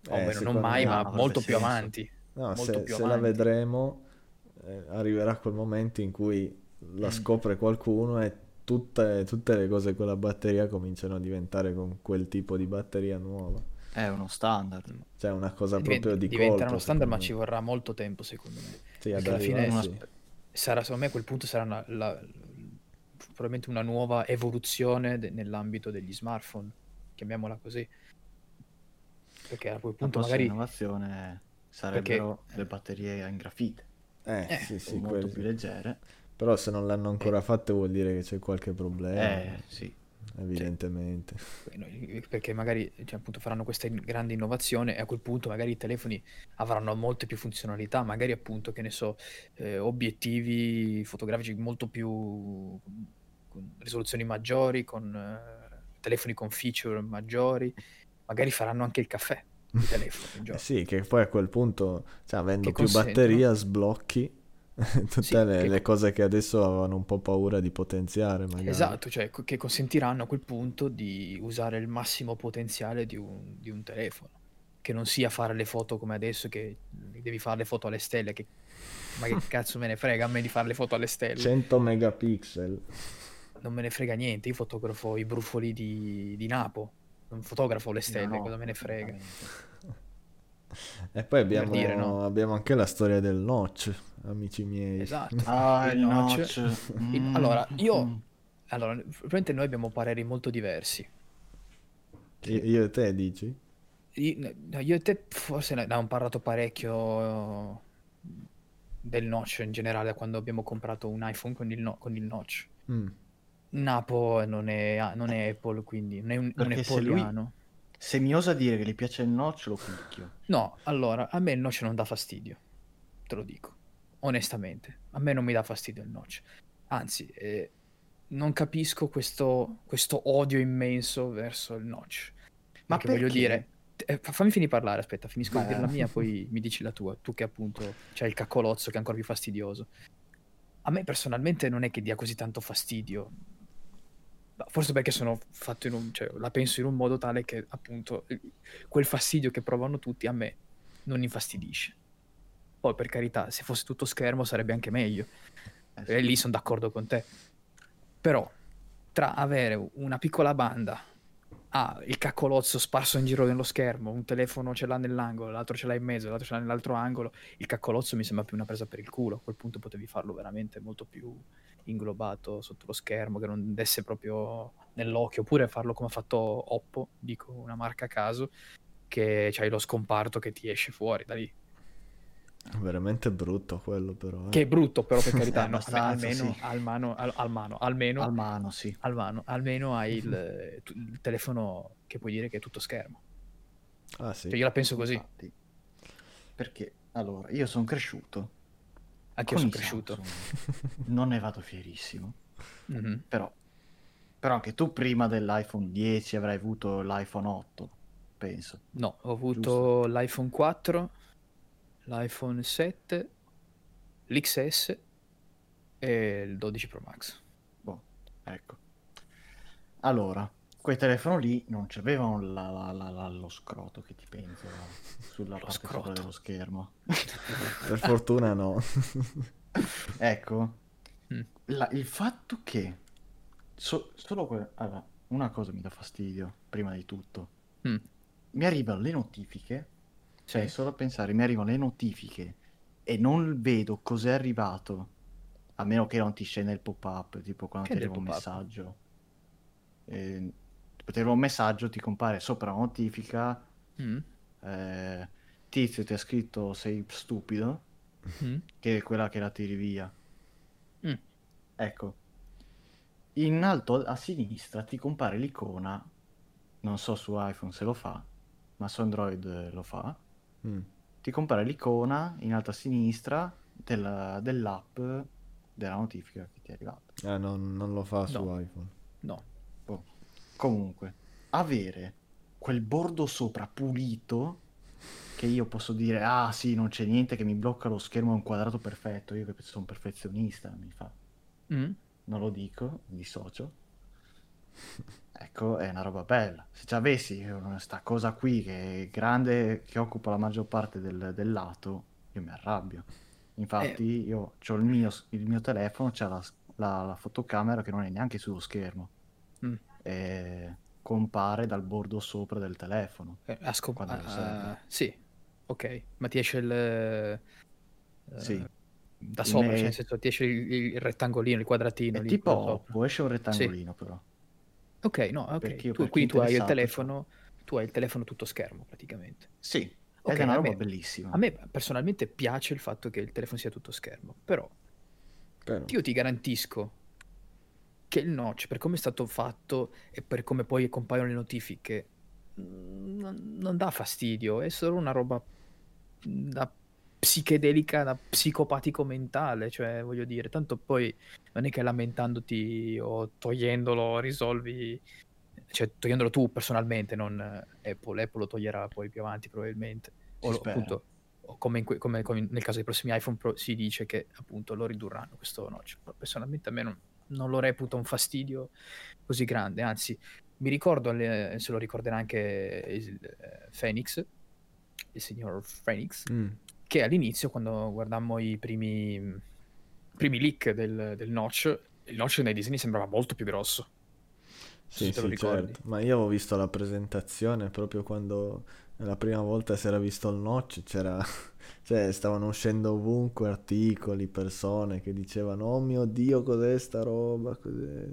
almeno non mai, ma molto più avanti. No, se la vedremo, arriverà quel momento in cui la scopre qualcuno e tutte le cose con la batteria cominciano a diventare con quel tipo di batteria nuova. È uno standard, cioè una cosa proprio di colpo. Diventerà uno standard, ma ci vorrà molto tempo, secondo me. Sì, perché alla fine sarà, secondo me, a quel punto sarà probabilmente una nuova evoluzione nell'ambito degli smartphone, chiamiamola così, perché a quel punto magari l'innovazione sarebbero le batterie in grafite, sì, molto più leggere. Però se non l'hanno ancora fatte vuol dire che c'è qualche problema, sì, evidentemente. Cioè, perché magari, cioè, appunto faranno questa grande innovazione e a quel punto magari i telefoni avranno molte più funzionalità, magari appunto, che ne so, obiettivi fotografici molto più, con risoluzioni maggiori, con telefoni con feature maggiori, magari faranno anche il caffè di telefono. Sì, che poi a quel punto, cioè, avendo più batteria sblocchi tutte le cose che adesso avevano un po' paura di potenziare, magari. Esatto, cioè che consentiranno a quel punto di usare il massimo potenziale di un telefono, che non sia fare le foto come adesso, che devi fare le foto alle stelle, che ma che cazzo me ne frega a me di fare le foto alle stelle, 100 megapixel non me ne frega niente, io fotografo i brufoli di Napo, non fotografo le stelle, no, cosa me ne frega. E poi abbiamo anche la storia del notch, amici miei. Esatto. Il notch. Allora, probabilmente noi abbiamo pareri molto diversi. Io e te, dici? Io e te forse ne abbiamo parlato parecchio del notch in generale, quando abbiamo comprato un iPhone con il notch. Napo non è Apple, quindi non è un appoliano. Se mi osa dire che gli piace il notch, lo picchio. No, allora, a me il notch non dà fastidio, te lo dico onestamente, a me non mi dà fastidio il notch, anzi non capisco questo odio immenso verso il notch. Ma perché? Voglio dire, fammi finire parlare, aspetta, finisco di dire la mia, poi mi dici la tua, tu che appunto c'hai il caccolozzo che è ancora più fastidioso. A me personalmente non è che dia così tanto fastidio, forse perché sono fatto cioè, la penso in un modo tale che appunto quel fastidio che provano tutti a me non infastidisce. Poi per carità, se fosse tutto schermo sarebbe anche meglio, e lì sono d'accordo con te, però tra avere una piccola banda, il caccolozzo sparso in giro nello schermo, un telefono ce l'ha nell'angolo, l'altro ce l'ha in mezzo, l'altro ce l'ha nell'altro angolo, il caccolozzo mi sembra più una presa per il culo. A quel punto potevi farlo veramente molto più inglobato sotto lo schermo, che non desse proprio nell'occhio, oppure farlo come ha fatto Oppo, dico una marca a caso, che c'hai lo scomparto che ti esce fuori da lì. È veramente brutto quello, però. Che è brutto, però, per carità, no, almeno hai il telefono che puoi dire che è tutto schermo. Ah sì. Cioè, io la penso così. Infatti. Perché allora io sono cresciuto. Anche io sono cresciuto. Non ne vado fierissimo. Mm-hmm. Però anche tu prima dell'iPhone 10 avrai avuto l'iPhone 8. penso. No, ho avuto l'iPhone 4, l'iPhone 7, l'XS e il 12 Pro Max. Boh, ecco. Allora, quei telefoni lì non c'avevano lo scroto che ti penso sulla parte sopra dello schermo. Per fortuna no. Ecco, il fatto che una cosa mi dà fastidio prima di tutto. Mi arrivano le notifiche, cioè solo a pensare, mi arrivano le notifiche e non vedo cos'è arrivato, a meno che non ti scende il pop-up, tipo quando ti arriva un messaggio. Ti compare sopra una notifica, tizio ti ha scritto sei stupido, che è quella che la tiri via. Ecco, in alto a sinistra ti compare l'icona, non so su iPhone se lo fa, ma su Android lo fa, ti compare l'icona in alto a sinistra dell'app, della notifica che ti è arrivata. Non lo fa su iPhone. No. Oh. Comunque, avere quel bordo sopra pulito, che io posso dire, ah sì, non c'è niente che mi blocca lo schermo, è un quadrato perfetto, io che sono perfezionista, mi fa. Non lo dico, mi dissocio. Ecco, è una roba bella. Se ci avessi questa cosa qui che è grande, che occupa la maggior parte del lato, io mi arrabbio. Infatti io c'ho il mio telefono, c'ha la fotocamera che non è neanche sullo schermo, e compare dal bordo sopra del telefono. Sì, ok, ma ti esce il... sì. Da sopra, cioè nel senso ti esce il rettangolino, il quadratino. È lì, tipo Oppo, esce un rettangolino però. Ok, no, ok. Quindi tu hai il telefono, tutto schermo praticamente. Sì, okay, è una roba bellissima. A me personalmente piace il fatto che il telefono sia tutto schermo, però io ti garantisco che il notch, per come è stato fatto e per come poi compaiono le notifiche, non dà fastidio, è solo una roba da psichedelica, da psicopatico mentale, cioè voglio dire, tanto poi non è che lamentandoti o togliendolo risolvi, cioè togliendolo tu personalmente, non Apple lo toglierà poi più avanti probabilmente, o appunto, come nel caso dei prossimi iPhone si dice che appunto lo ridurranno questo notch. Personalmente a me non lo reputo un fastidio così grande, anzi mi ricordo, se lo ricorderà anche il signor Phoenix, che all'inizio quando guardammo i primi leak del notch, il notch nei disegni sembrava molto più grosso. Sì, certo, ma io avevo visto la presentazione proprio quando la prima volta si era visto il notch, c'era cioè stavano uscendo ovunque articoli, persone che dicevano "Oh mio Dio, cos'è sta roba?" Cos'è?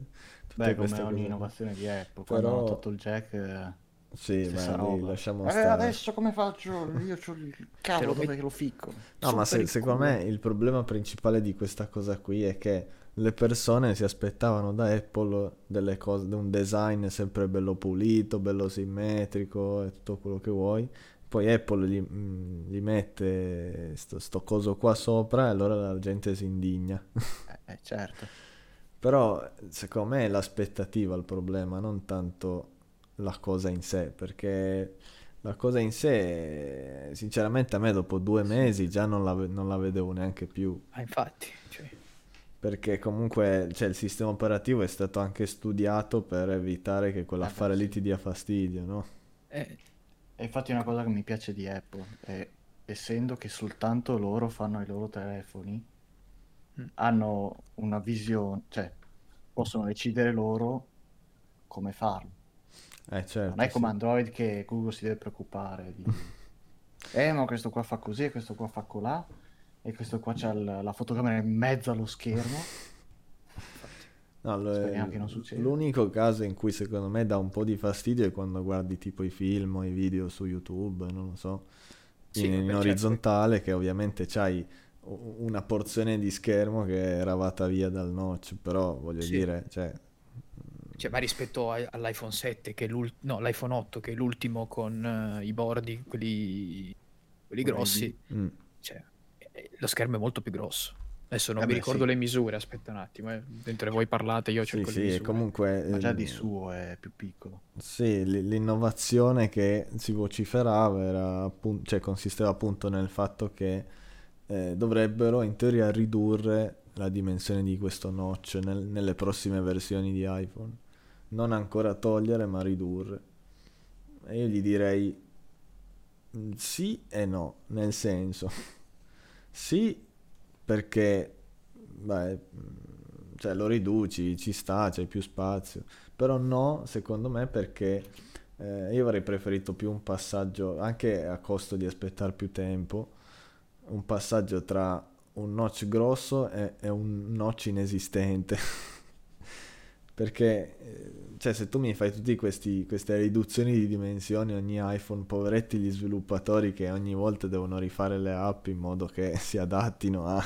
Beh, come ogni innovazione di Apple, però... quando hanno tolto il jack sì, ma lì lasciamo stare. Adesso come faccio? Io c'ho il cavolo dove lo ficco. No, ma secondo me il problema principale di questa cosa qui è che le persone si aspettavano da Apple delle cose, un design sempre bello pulito, bello simmetrico e tutto quello che vuoi. Poi Apple gli mette sto coso qua sopra e allora la gente si indigna. Certo. Però secondo me è l'aspettativa il problema, non tanto la cosa in sé, perché la cosa in sé sinceramente a me dopo 2 mesi già non la vedevo neanche più, infatti, cioè. Perché comunque il sistema operativo è stato anche studiato per evitare che quell'affare lì ti dia fastidio, no? E infatti una cosa che mi piace di Apple è, essendo che soltanto loro fanno i loro telefoni, hanno una visione, cioè possono decidere loro come farlo. Certo, non è come Android che Google si deve preoccupare di ma questo qua fa così e questo qua fa colà e questo qua c'ha la fotocamera in mezzo allo schermo. No, speriamo che non succeda. L'unico caso in cui secondo me dà un po' di fastidio è quando guardi tipo i film o i video su YouTube, non lo so, in orizzontale, che ovviamente c'hai una porzione di schermo che è ravata via dal notch, però voglio dire, cioè, ma rispetto all'iPhone 7 che l'iPhone 8 che è l'ultimo con i bordi quelli grossi, cioè, lo schermo è molto più grosso. Adesso non mi ricordo le misure, aspetta un attimo, mentre voi parlate io cerco le misure. Comunque, ma già di suo è più piccolo. Sì, l'innovazione che si vociferava era appunto, cioè, consisteva appunto nel fatto che dovrebbero in teoria ridurre la dimensione di questo notch nelle prossime versioni di iPhone. Non ancora togliere, ma ridurre. E io gli direi sì e no, nel senso sì, perché beh, cioè lo riduci, ci sta, c'è più spazio, però no, secondo me, perché io avrei preferito più un passaggio, anche a costo di aspettare più tempo, un passaggio tra un notch grosso e un notch inesistente perché cioè, se tu mi fai tutti queste riduzioni di dimensioni ogni iPhone, poveretti gli sviluppatori che ogni volta devono rifare le app in modo che si adattino a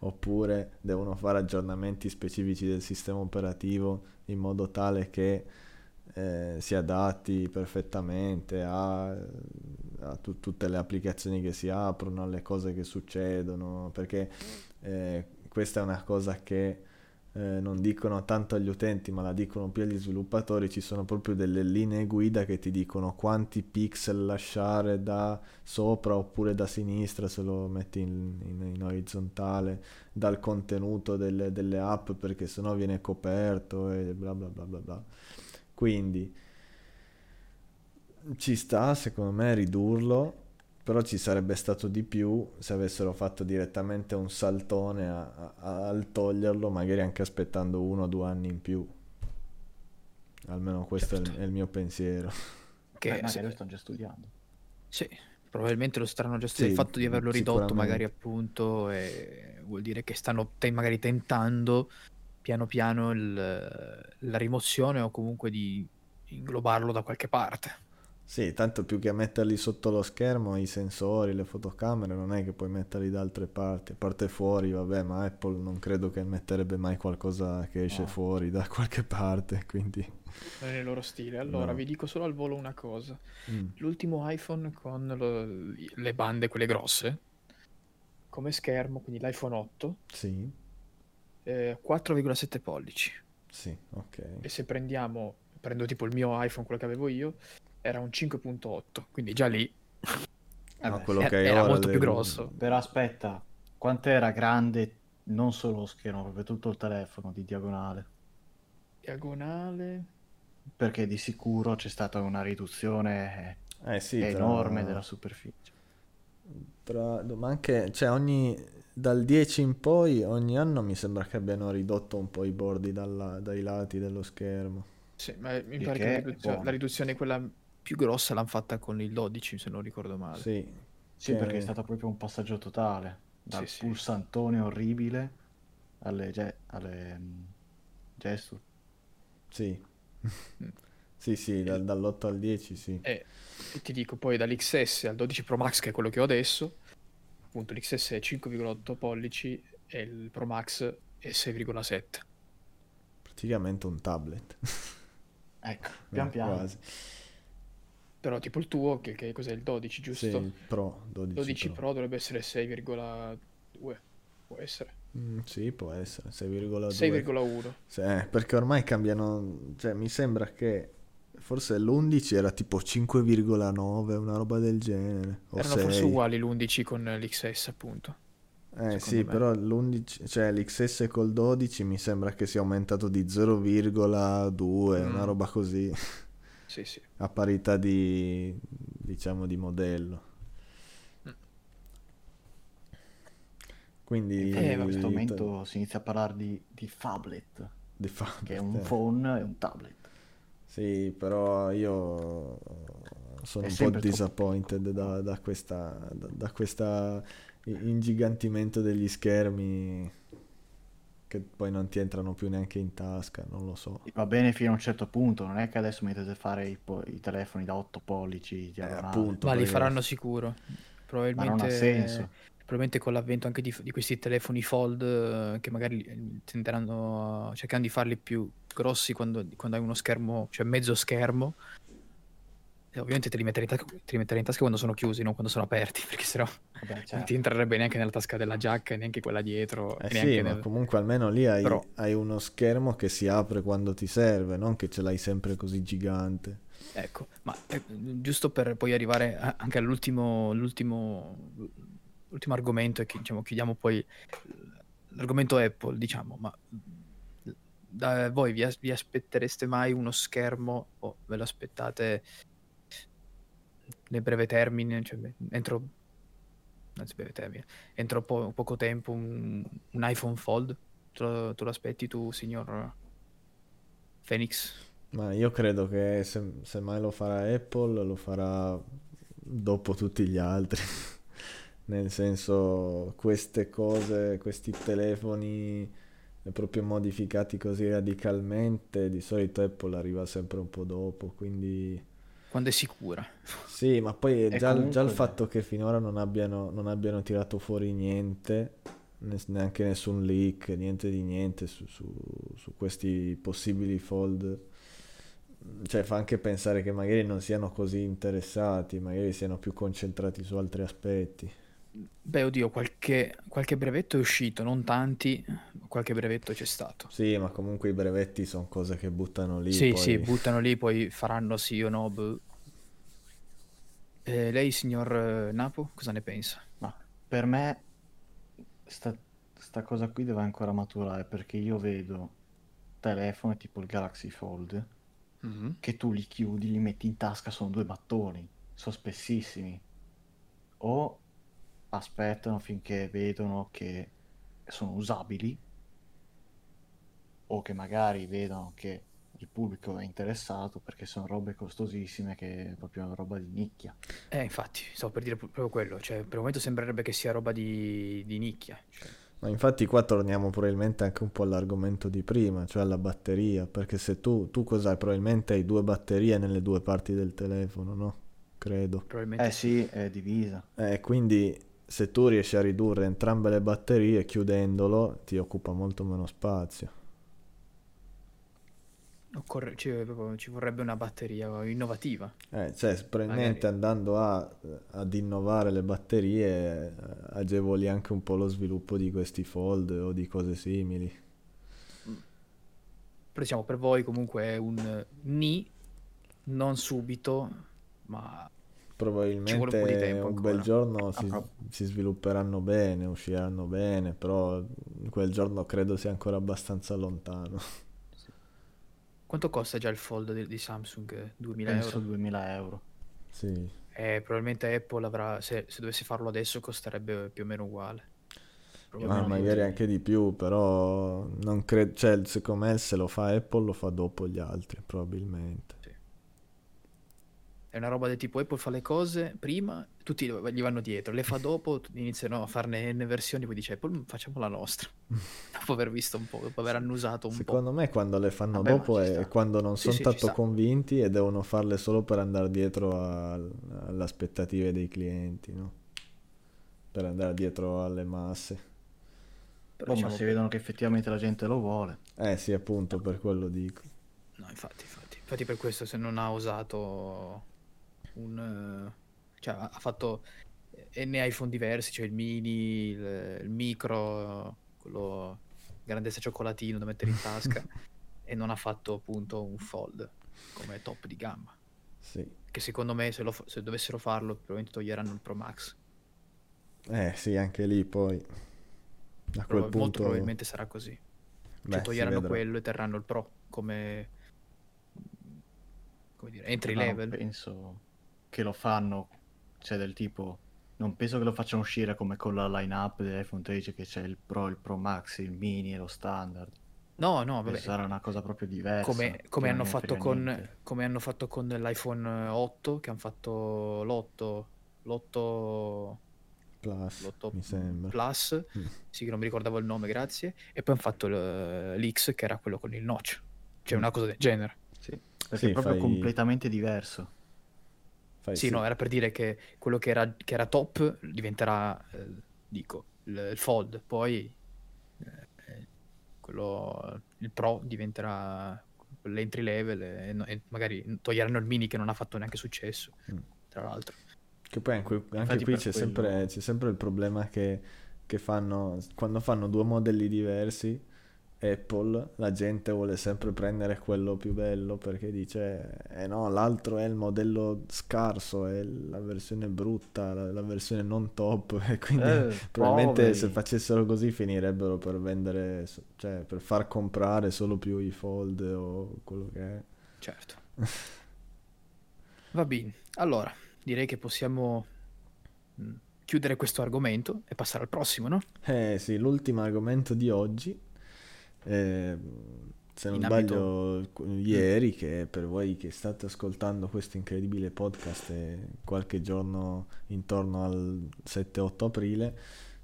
oppure devono fare aggiornamenti specifici del sistema operativo in modo tale che si adatti perfettamente a tutte le applicazioni che si aprono, alle cose che succedono, perché questa è una cosa che non dicono tanto agli utenti, ma la dicono più agli sviluppatori. Ci sono proprio delle linee guida che ti dicono quanti pixel lasciare da sopra oppure da sinistra se lo metti in orizzontale, dal contenuto delle app, perché sennò viene coperto e bla bla bla bla bla. Quindi ci sta, secondo me, ridurlo, però ci sarebbe stato di più se avessero fatto direttamente un saltone al toglierlo, magari anche aspettando 1 o 2 anni in più. Almeno questo è il mio pensiero. Che magari lo stanno già studiando. Sì, probabilmente lo stanno già studiando. Il fatto di averlo ridotto magari appunto vuol dire che stanno magari tentando piano piano la rimozione o comunque di inglobarlo da qualche parte. Sì, tanto più che metterli sotto lo schermo, i sensori, le fotocamere, non è che puoi metterli da altre parti, a parte fuori, vabbè, ma Apple non credo che metterebbe mai qualcosa che esce fuori da qualche parte, quindi... Non è nel loro stile. Allora, vi dico solo al volo una cosa. L'ultimo iPhone con le bande, quelle grosse, come schermo, quindi l'iPhone 8, sì. 4,7 pollici. Sì, ok. E se prendo tipo il mio iPhone, quello che avevo io, era un 5.8, quindi già lì quello che era molto più grosso. Però aspetta, quanto era grande non solo lo schermo, proprio tutto il telefono di diagonale? Perché di sicuro c'è stata una riduzione enorme della superficie. Ma anche, cioè dal 10 in poi, ogni anno mi sembra che abbiano ridotto un po' i bordi dai lati dello schermo. Sì, ma mi pare che la riduzione quella più grossa l'hanno fatta con il 12, se non ricordo male. Sì, perché è stato proprio un passaggio totale dal pulsantone orribile alle gesture. Sì. Sì, dall'8 al 10, sì. E ti dico, poi dall'XS al 12 Pro Max, che è quello che ho adesso, appunto l'XS è 5,8 pollici e il Pro Max è 6,7. Praticamente un tablet. Ecco, piano. Quasi. Però tipo il tuo, che cos'è, il 12, giusto? Sì, il Pro, 12 Pro dovrebbe essere 6,2, può essere? Sì, può essere, 6,2. 6,1. Sì, perché ormai cambiano, cioè mi sembra che forse l'11 era tipo 5,9, una roba del genere. Erano 6. Forse uguali l'11 con l'XS, appunto. Sì, me. Però l'11, cioè l'XS col 12 mi sembra che sia aumentato di 0,2, una roba così. Sì. A parità di, diciamo, di modello. Quindi in questo momento si inizia a parlare di phablet, che è un phone e un tablet. Sì, però io sono un po' disappointed da questa ingigantimento degli schermi, che poi non ti entrano più neanche in tasca, non lo so. Va bene fino a un certo punto, non è che adesso mettete a fare i telefoni da 8 pollici appunto, ma li faranno sicuro probabilmente, ma non ha senso. Probabilmente con l'avvento anche di questi telefoni fold che magari tenderanno, cercando di farli più grossi quando hai uno schermo, cioè mezzo schermo, ovviamente te li metterai in tasca quando sono chiusi, non quando sono aperti, perché sennò non ti entrerebbe neanche nella tasca della giacca, neanche quella dietro. Ma comunque almeno lì hai uno schermo che si apre quando ti serve, non che ce l'hai sempre così gigante. Ecco, ma giusto per poi arrivare anche all'ultimo argomento, e che diciamo chiudiamo poi l'argomento Apple, diciamo, ma voi vi aspettereste mai uno schermo, o ve lo aspettate nel breve termine, cioè entro poco tempo un iPhone Fold? Tu lo aspetti, tu, signor Phoenix? Ma io credo che se mai lo farà Apple, lo farà dopo tutti gli altri. Nel senso, queste cose, questi telefoni proprio modificati così radicalmente, di solito Apple arriva sempre un po' dopo, quindi quando è sicura. Sì, ma poi già il fatto che finora non abbiano tirato fuori niente, neanche nessun leak, niente di niente su questi possibili Fold, cioè fa anche pensare che magari non siano così interessati, magari siano più concentrati su altri aspetti. Beh, oddio, qualche brevetto è uscito, non tanti, qualche brevetto c'è stato. Sì, ma comunque i brevetti sono cose che buttano lì. Sì, poi... sì, buttano lì, poi faranno sì o no. Lei, signor Napo, cosa ne pensa? Ma per me sta cosa qui deve ancora maturare, perché io vedo telefoni tipo il Galaxy Fold, mm-hmm, che tu li chiudi, li metti in tasca, sono due mattoni, sono spessissimi. O aspettano finché vedono che sono usabili, o che magari vedono che il pubblico è interessato, perché sono robe costosissime, che è proprio roba di nicchia. Infatti, stavo per dire proprio quello, cioè per il momento sembrerebbe che sia roba di nicchia. Cioè. Ma infatti qua torniamo probabilmente anche un po' all'argomento di prima, cioè alla batteria, perché se tu cos'hai? Probabilmente hai due batterie nelle due parti del telefono, no? Credo. Probabilmente. Sì, è divisa. Quindi... se tu riesci a ridurre entrambe le batterie chiudendolo, ti occupa molto meno spazio. Ci vorrebbe una batteria innovativa. Cioè, probabilmente andando ad innovare le batterie agevoli anche un po' lo sviluppo di questi Fold o di cose simili. Però diciamo, per voi comunque è un non subito, ma... probabilmente un bel giorno si svilupperanno bene, usciranno bene, però quel giorno credo sia ancora abbastanza lontano. Quanto costa già il Fold di Samsung? 2000 penso euro? 2000 euro. Sì. Probabilmente Apple avrà, se dovesse farlo adesso, costerebbe più o meno uguale. Magari anche di più, però non credo, cioè secondo me se lo fa Apple lo fa dopo gli altri, probabilmente. Sì. È una roba del tipo Apple fa le cose prima, tutti gli vanno dietro, le fa dopo, iniziano a farne N versioni, poi dice Apple facciamo la nostra, dopo aver visto un po', dopo aver annusato un po'. Secondo me quando le fanno dopo è quando non sono tanto convinti e devono farle solo per andare dietro alle aspettative dei clienti, no? Per andare dietro alle masse. Però diciamo se vedono che effettivamente la gente lo vuole. Sì, appunto, per quello dico. No, infatti per questo se non ha usato... cioè ha fatto N iPhone diversi, cioè il mini, il micro, quello grandezza cioccolatino da mettere in tasca, e non ha fatto appunto un Fold come top di gamma. Sì. Che secondo me se dovessero farlo probabilmente toglieranno il Pro Max. Sì, anche lì poi a quel punto molto probabilmente sarà così. Beh, cioè toglieranno quello e terranno il Pro come dire entry level. Penso che lo fanno, cioè del tipo non penso che lo facciano uscire come con la line up dell'iPhone 13, che c'è il Pro Max, il mini e lo standard. No, vabbè, sarà una cosa proprio diversa, come hanno fatto con l'iPhone 8, che hanno fatto l'8 Plus, mi sembra. Plus, sì, che non mi ricordavo il nome, grazie. E poi hanno fatto l'X, che era quello con il notch, cioè una cosa del genere. Sì, perché è proprio completamente diverso. Sì, no, era per dire che quello che era top diventerà, dico, il Fold, poi il Pro diventerà quelle entry level, e magari toglieranno il mini che non ha fatto neanche successo, tra l'altro. Che poi anche qui c'è sempre il problema che fanno, quando fanno due modelli diversi Apple, la gente vuole sempre prendere quello più bello, perché dice no, l'altro è il modello scarso, è la versione brutta, la versione non top, e quindi probabilmente poveri. Se facessero così finirebbero per vendere, cioè per far comprare solo più i Fold o quello che è. Certo. Va bene, allora direi che possiamo chiudere questo argomento e passare al prossimo, no? Sì, l'ultimo argomento di oggi. Se non sbaglio ieri, che per voi che state ascoltando questo incredibile podcast qualche giorno intorno al 7-8 aprile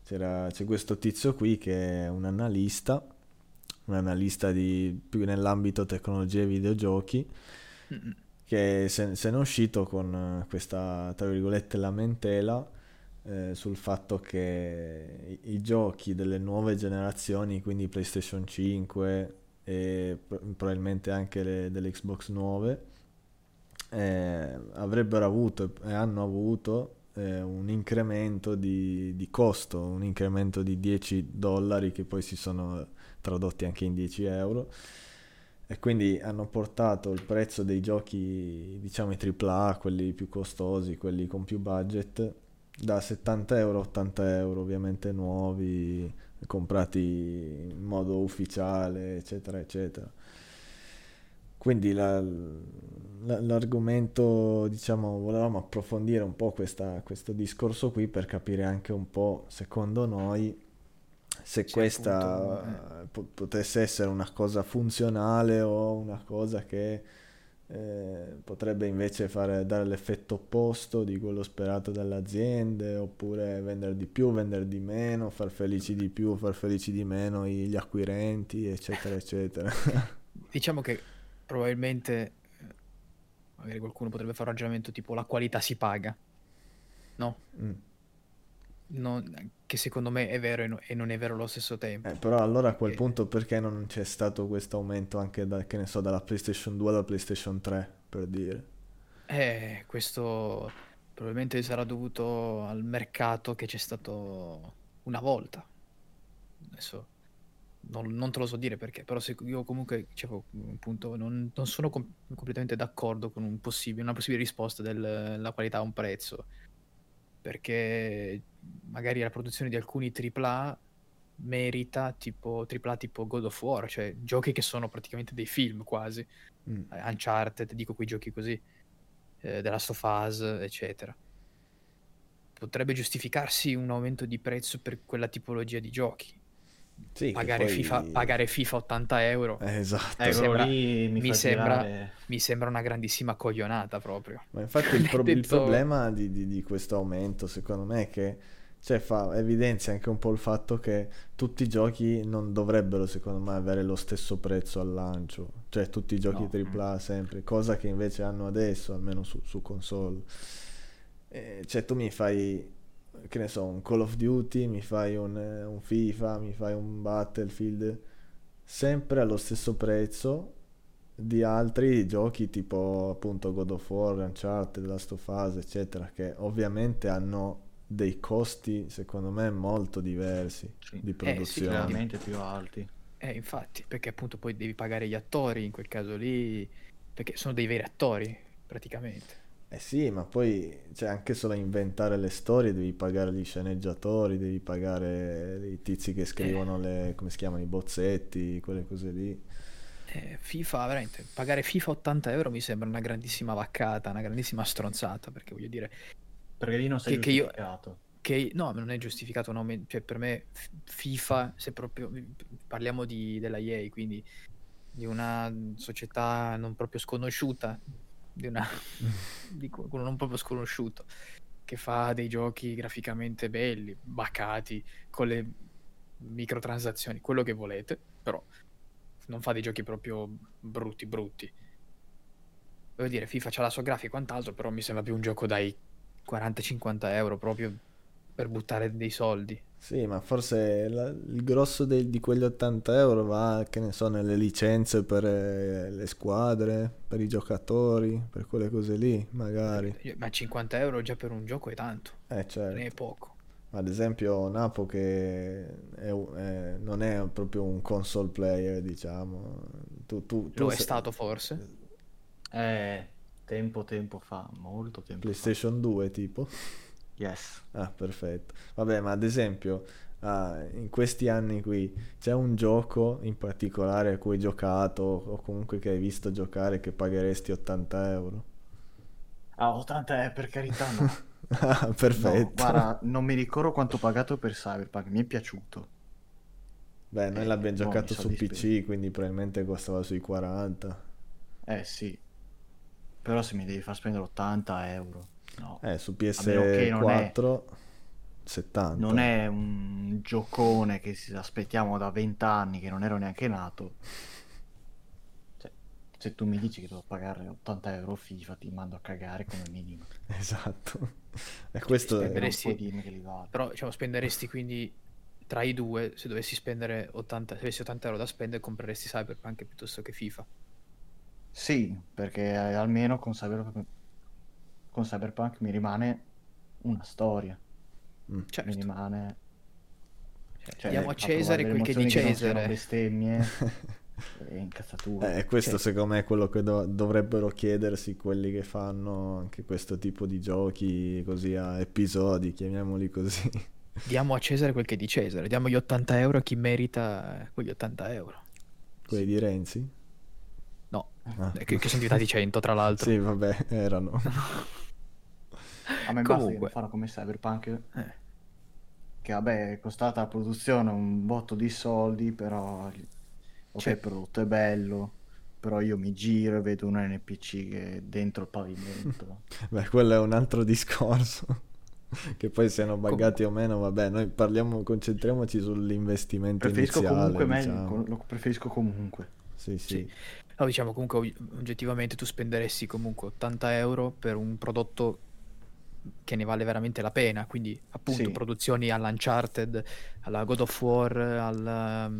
c'è questo tizio qui che è un analista di più nell'ambito tecnologia e videogiochi, che se ne è uscito con questa, tra virgolette, lamentela sul fatto che i giochi delle nuove generazioni, quindi PlayStation 5 e probabilmente anche delle Xbox nuove, avrebbero avuto e hanno avuto un incremento di costo, un incremento di $10 che poi si sono tradotti anche in €10, e quindi hanno portato il prezzo dei giochi, diciamo i AAA, quelli più costosi, quelli con più budget, da €70 a €80, ovviamente nuovi, comprati in modo ufficiale, eccetera eccetera. Quindi l'argomento, diciamo, volevamo approfondire un po' questo discorso qui, per capire anche un po', secondo noi, se questa potesse essere una cosa funzionale o una cosa che potrebbe invece dare l'effetto opposto di quello sperato dalle aziende, oppure vendere di più, vendere di meno, far felici di più, far felici di meno gli acquirenti, eccetera eccetera. Diciamo che probabilmente magari qualcuno potrebbe fare un ragionamento tipo la qualità si paga, no? Non, che secondo me è vero e non è vero allo stesso tempo, però allora a quel punto perché non c'è stato questo aumento anche che ne so, dalla PlayStation 2 alla PlayStation 3, per dire? Questo probabilmente sarà dovuto al mercato che c'è stato una volta, adesso non te lo so dire perché, però se io comunque, dicevo, appunto, non sono completamente d'accordo con una possibile risposta della qualità a un prezzo, perché magari la produzione di alcuni AAA merita, tipo AAA tipo God of War, cioè giochi che sono praticamente dei film quasi, Uncharted, dico quei giochi così, The Last of Us, eccetera. Potrebbe giustificarsi un aumento di prezzo per quella tipologia di giochi. Sì, pagare, poi... pagare FIFA €80, esatto. Allora, mi sembra una grandissima coglionata proprio. Ma infatti il problema di questo aumento, secondo me, è che evidenzia anche un po' il fatto che tutti i giochi non dovrebbero, secondo me, avere lo stesso prezzo al lancio, cioè tutti i giochi AAA sempre, cosa che invece hanno adesso, almeno su console. Cioè tu mi fai, che ne so, un Call of Duty, mi fai un FIFA, mi fai un Battlefield, sempre allo stesso prezzo di altri giochi tipo appunto God of War, Uncharted, Last of Us, eccetera, che ovviamente hanno dei costi secondo me molto diversi, sì, di produzione, sicuramente più alti, infatti, perché appunto poi devi pagare gli attori in quel caso lì, perché sono dei veri attori praticamente. Sì, ma poi anche solo inventare le storie, devi pagare gli sceneggiatori, devi pagare i tizi che scrivono come si chiamano, i bozzetti, quelle cose lì. FIFA, veramente, pagare FIFA €80 mi sembra una grandissima vaccata, una grandissima stronzata, perché voglio dire... Perché lì non sei giustificato. No, non è giustificato un aumento, cioè per me FIFA, se proprio parliamo della EA, quindi di una società non proprio sconosciuta, di uno non proprio sconosciuto, che fa dei giochi graficamente belli, bacati, con le microtransazioni, quello che volete, però non fa dei giochi proprio brutti. Voglio dire, FIFA c'ha la sua grafica e quant'altro, però mi sembra più un gioco dai €40-50 proprio per buttare dei soldi. Sì, ma forse il grosso di quegli €80 va, che ne so, nelle licenze per le squadre, per i giocatori, per quelle cose lì, magari. Ma €50 già per un gioco è tanto, certo. Ne è poco. Ad esempio Napo, che non è proprio un console player, diciamo. Tu è stato forse? Tempo fa, molto tempo PlayStation fa. 2 tipo? Yes. Ah, perfetto. Vabbè, ma ad esempio in questi anni qui c'è un gioco in particolare a cui hai giocato o comunque che hai visto giocare che pagheresti €80? Ah, 80 per carità, no. Ah, perfetto. No, guarda, non mi ricordo quanto ho pagato per Cyberpunk, mi è piaciuto. Beh, noi l'abbiamo giocato su PC, quindi probabilmente costava sui 40. Sì. Però se mi devi far spendere €80... No. Su PS4 70. Non è un giocone che si aspettiamo da 20 anni, che non ero neanche nato. Cioè, se tu mi dici che devo pagare €80 FIFA, ti mando a cagare come minimo. Esatto. E questo però diciamo, spenderesti quindi tra i due, se dovessi spendere se avessi €80 da spendere, compreresti Cyberpunk piuttosto che FIFA. Sì, perché almeno con Cyberpunk mi rimane una storia. Certo. Mi rimane... diamo a Cesare quel che di Cesare. Che bestemmie e incazzature. Questo secondo me è quello che dovrebbero chiedersi quelli che fanno anche questo tipo di giochi così a episodi, chiamiamoli così. Diamo a Cesare quel che di Cesare. Diamo gli €80 a chi merita quegli €80. Quelli di Renzi? No, che sono diventati 100 tra l'altro. Sì, vabbè, erano... A me comunque basta farlo come Cyberpunk, che vabbè è costata la produzione un botto di soldi, però il prodotto è bello, però io mi giro e vedo un NPC che è dentro il pavimento. Beh, quello è un altro discorso, che poi siano buggati o meno, vabbè, noi concentriamoci sull'investimento iniziale. Lo preferisco comunque. Sì. No, diciamo comunque oggettivamente tu spenderesti comunque €80 per un prodotto che ne vale veramente la pena, quindi appunto produzioni all'Uncharted, alla God of War, alla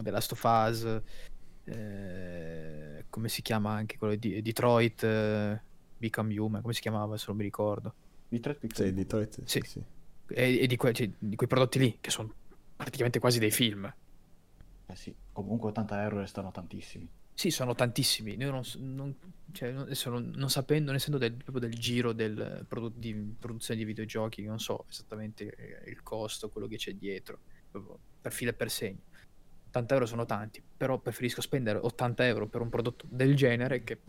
The Last of Us, come si chiama anche quello di Detroit Become Human, come si chiamava, se non mi ricordo. Detroit. Sì. E di quei prodotti lì che sono praticamente quasi dei film. Sì, comunque €80 restano tantissimi. Sì, sono tantissimi. Io non sapendo, non essendo proprio del giro di produzione di videogiochi, non so esattamente il costo, quello che c'è dietro, per filo e per segno. €80 sono tanti, però preferisco spendere €80 per un prodotto del genere che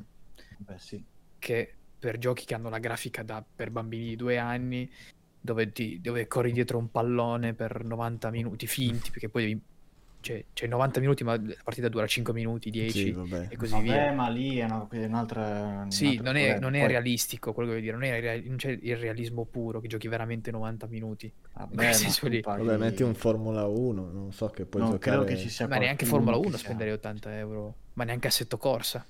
per giochi che hanno una grafica per bambini di 2 anni, dove corri dietro un pallone per 90 minuti finti, perché poi devi... C'è 90 minuti, ma la partita dura 5 minuti, 10 e così via. Ma lì è un'altra. Sì, non è realistico quello che voglio dire. Non c'è il realismo puro che giochi veramente 90 minuti. Vabbè, metti un Formula 1, non so che puoi giocare. Credo che ci sia, ma neanche Formula 1 spenderei €80, ma neanche Assetto Corsa.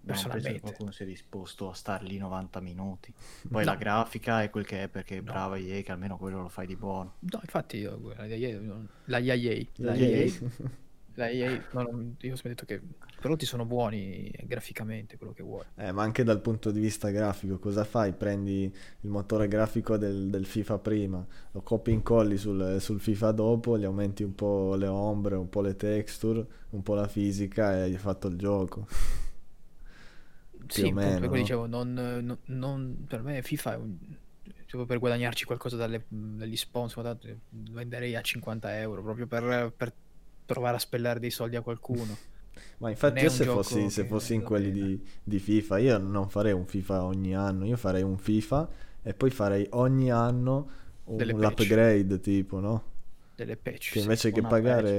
Personalmente, qualcuno si è disposto a star lì 90 minuti. Poi la grafica è quel che è, perché brava EA, che almeno quello lo fai di buono. No, infatti la EA io ho detto che i prodotti sono buoni graficamente, quello che vuoi. Ma anche dal punto di vista grafico, cosa fai? Prendi il motore grafico del FIFA prima, lo copi e incolli sul FIFA dopo, gli aumenti un po' le ombre, un po' le texture, un po' la fisica e hai fatto il gioco. Sì, meno, no? Dicevo, non per me FIFA è tipo per guadagnarci qualcosa dagli sponsor, tanto venderei a €50 proprio per provare a spellare dei soldi a qualcuno. Ma infatti io se fossi in quelli di FIFA, io non farei un FIFA ogni anno, io farei un FIFA e poi farei ogni anno l'upgrade tipo, no? Delle patch, che invece che pagare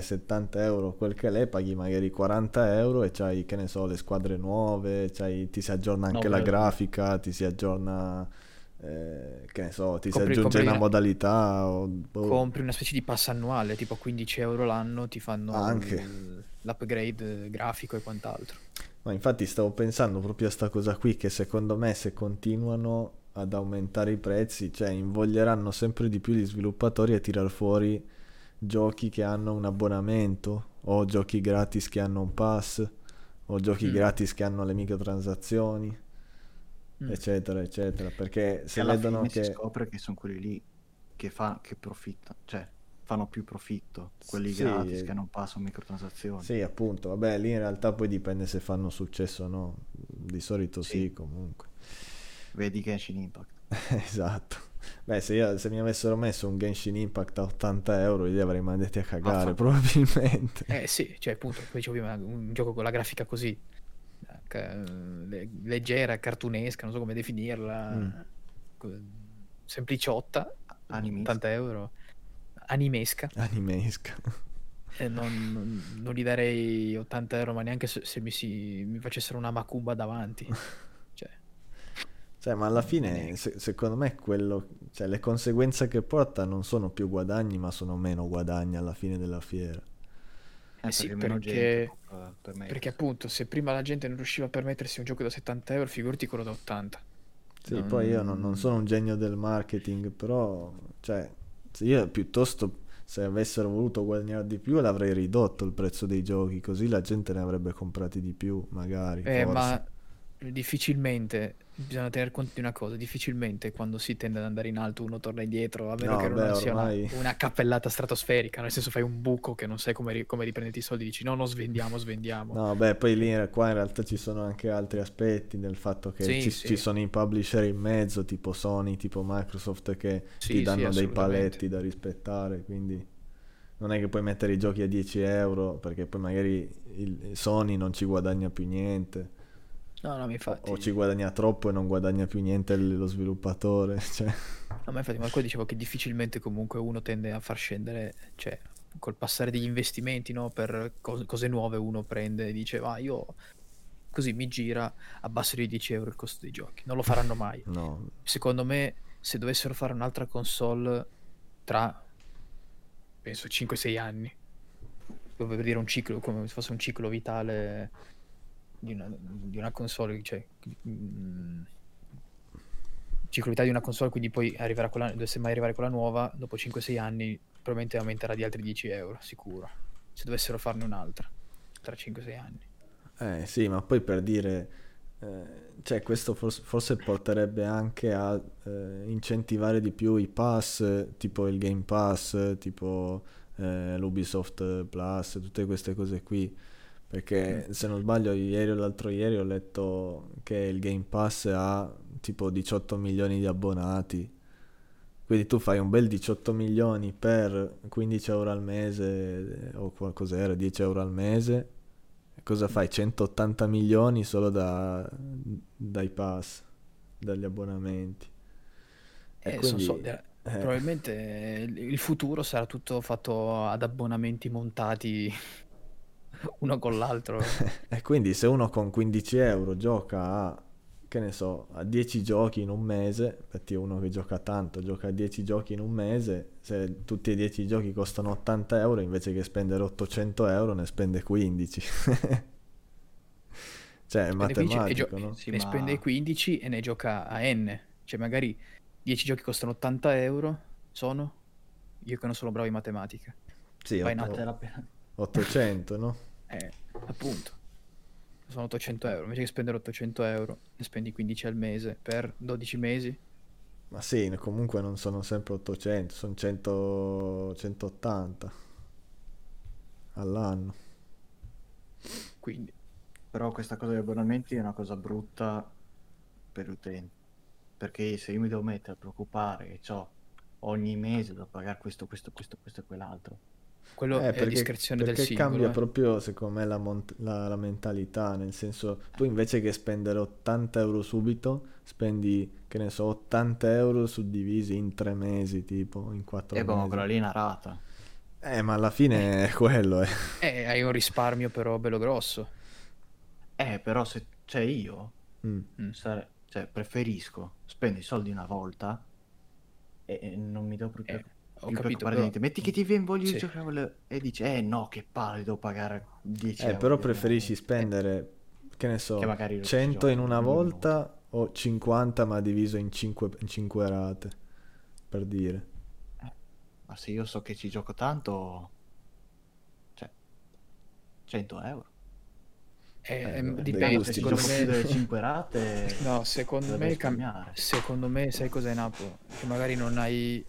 €70 quel che l'è, paghi magari €40 e c'hai, che ne so, le squadre nuove, ti si aggiorna anche la grafica, ti si aggiorna che ne so, si aggiunge una modalità compri una specie di pass annuale tipo €15 l'anno, ti fanno anche l'upgrade grafico e quant'altro. Ma infatti stavo pensando proprio a sta cosa qui, che secondo me se continuano ad aumentare i prezzi, cioè invoglieranno sempre di più gli sviluppatori a tirar fuori giochi che hanno un abbonamento, o giochi gratis che hanno un pass, o giochi gratis che hanno le microtransazioni, eccetera eccetera, perché se vedono che si scopre che sono quelli lì che profittano, cioè fanno più profitto quelli gratis che non passano microtransazioni. Sì, appunto, vabbè, lì in realtà poi dipende se fanno successo o no, di solito sì comunque. Vedi Genshin Impact. Esatto. Beh, se mi avessero messo un Genshin Impact a 80 euro li avrei mandati a cagare, probabilmente. Sì, cioè appunto, poi dicevo prima, un gioco con la grafica così leggera, cartunesca, non so come definirla, Sempliciotta, animesca. 80 euro, animesca. Non gli darei 80 euro, ma neanche se mi facessero una macumba davanti. Cioè, ma alla fine, secondo me, quello, cioè, le conseguenze che porta non sono più guadagni, ma sono meno guadagni alla fine della fiera. Perché appunto, se prima la gente non riusciva a permettersi un gioco da 70 euro, figurati quello da 80. Sì, poi io non sono un genio del marketing, però, cioè, io piuttosto, se avessero voluto guadagnare di più, l'avrei ridotto il prezzo dei giochi, così la gente ne avrebbe comprati di più, magari. Forse. Ma difficilmente, bisogna tener conto di una cosa, difficilmente quando si tende ad andare in alto uno torna indietro, a meno che non sia una cappellata stratosferica, nel senso fai un buco che non sai come riprenderti i soldi, dici no, svendiamo. No, beh, poi qua in realtà ci sono anche altri aspetti, nel fatto che ci sono i publisher in mezzo, tipo Sony, tipo Microsoft, che ti danno dei paletti da rispettare, quindi non è che puoi mettere i giochi a 10 euro, perché poi magari Sony non ci guadagna più niente. No, ma infatti, o ci guadagna troppo e non guadagna più niente lo sviluppatore, cioè. No, ma infatti, ma qua dicevo che difficilmente comunque uno tende a far scendere, cioè col passare degli investimenti, no, per cose nuove uno prende e dice io così mi gira, abbasso di 10 euro il costo dei giochi, non lo faranno mai. No. Secondo me, se dovessero fare un'altra console tra penso 5-6 anni, per dire un ciclo, come se fosse un ciclo vitale di una console, cioè ciclovità di una console, quindi poi arriverà dovesse mai arrivare quella nuova, dopo 5-6 anni probabilmente aumenterà di altri 10 euro sicuro, se dovessero farne un'altra tra 5-6 anni. Sì, ma poi per dire, cioè questo forse porterebbe anche a incentivare di più i pass, tipo il Game Pass, tipo l'Ubisoft Plus, tutte queste cose qui. Perché se non sbaglio ieri o l'altro ieri ho letto che il Game Pass ha tipo 18 milioni di abbonati, quindi tu fai un bel 18 milioni per 15 euro al mese o qualcos'era, 10 euro al mese, cosa fai? 180 milioni solo dai pass, dagli abbonamenti, e quindi probabilmente il futuro sarà tutto fatto ad abbonamenti montati uno con l'altro. E quindi se uno con 15 euro gioca a, che ne so, a 10 giochi in un mese, infatti uno che gioca tanto gioca a 10 giochi in un mese, se tutti e 10 giochi costano 80 euro invece che spendere 800 euro ne spende 15. Cioè è matematico, no? Sì, ne spende 15 e ne gioca a N, cioè magari 10 giochi costano 80 euro sono, io che non sono bravo in matematica, sì, vai in alto la pena 800, no? Appunto, sono 800 euro, invece che spendere 800 euro ne spendi 15 al mese per 12 mesi. Ma sì, comunque non sono sempre 800, sono 180 all'anno. Quindi. Però questa cosa degli abbonamenti è una cosa brutta per l'utente, perché se io mi devo mettere a preoccupare che ho ogni mese da pagare questo e quell'altro, quello è discrezione del singolo, perché cambia proprio secondo me la mentalità, nel senso tu invece che spendere 80 euro subito spendi, che ne so, 80 euro suddivisi in 3 mesi, tipo in 4 mesi, quella lì è una rata, ma alla fine è quello. Hai un risparmio però bello grosso, però se c'è, cioè io cioè preferisco spendere i soldi una volta e non mi devo preoccupare. Ho capito, però... Metti che ti voglio giocare e dici no, che palle, devo pagare 10 euro. Però preferisci spendere, che ne so, 100 in una volta o 50 ma diviso in 5 rate, per dire. Ma se io so che ci gioco tanto, cioè, 100 euro. Dipende, secondo me delle 5 rate. No, secondo me cambiare. Secondo me, sai cos'è, Napo? Che magari non hai,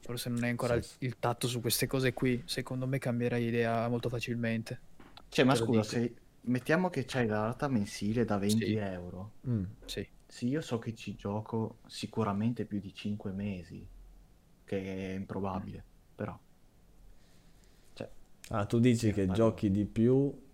forse non hai ancora il tatto su queste cose qui. Secondo me cambierai idea molto facilmente. Cioè, ma scusa, se mettiamo che c'hai la rata mensile da 20 sì. euro. Mm. Sì. Se io so che ci gioco sicuramente più di 5 mesi, che è improbabile, però. Cioè, ah, tu dici che giochi di più.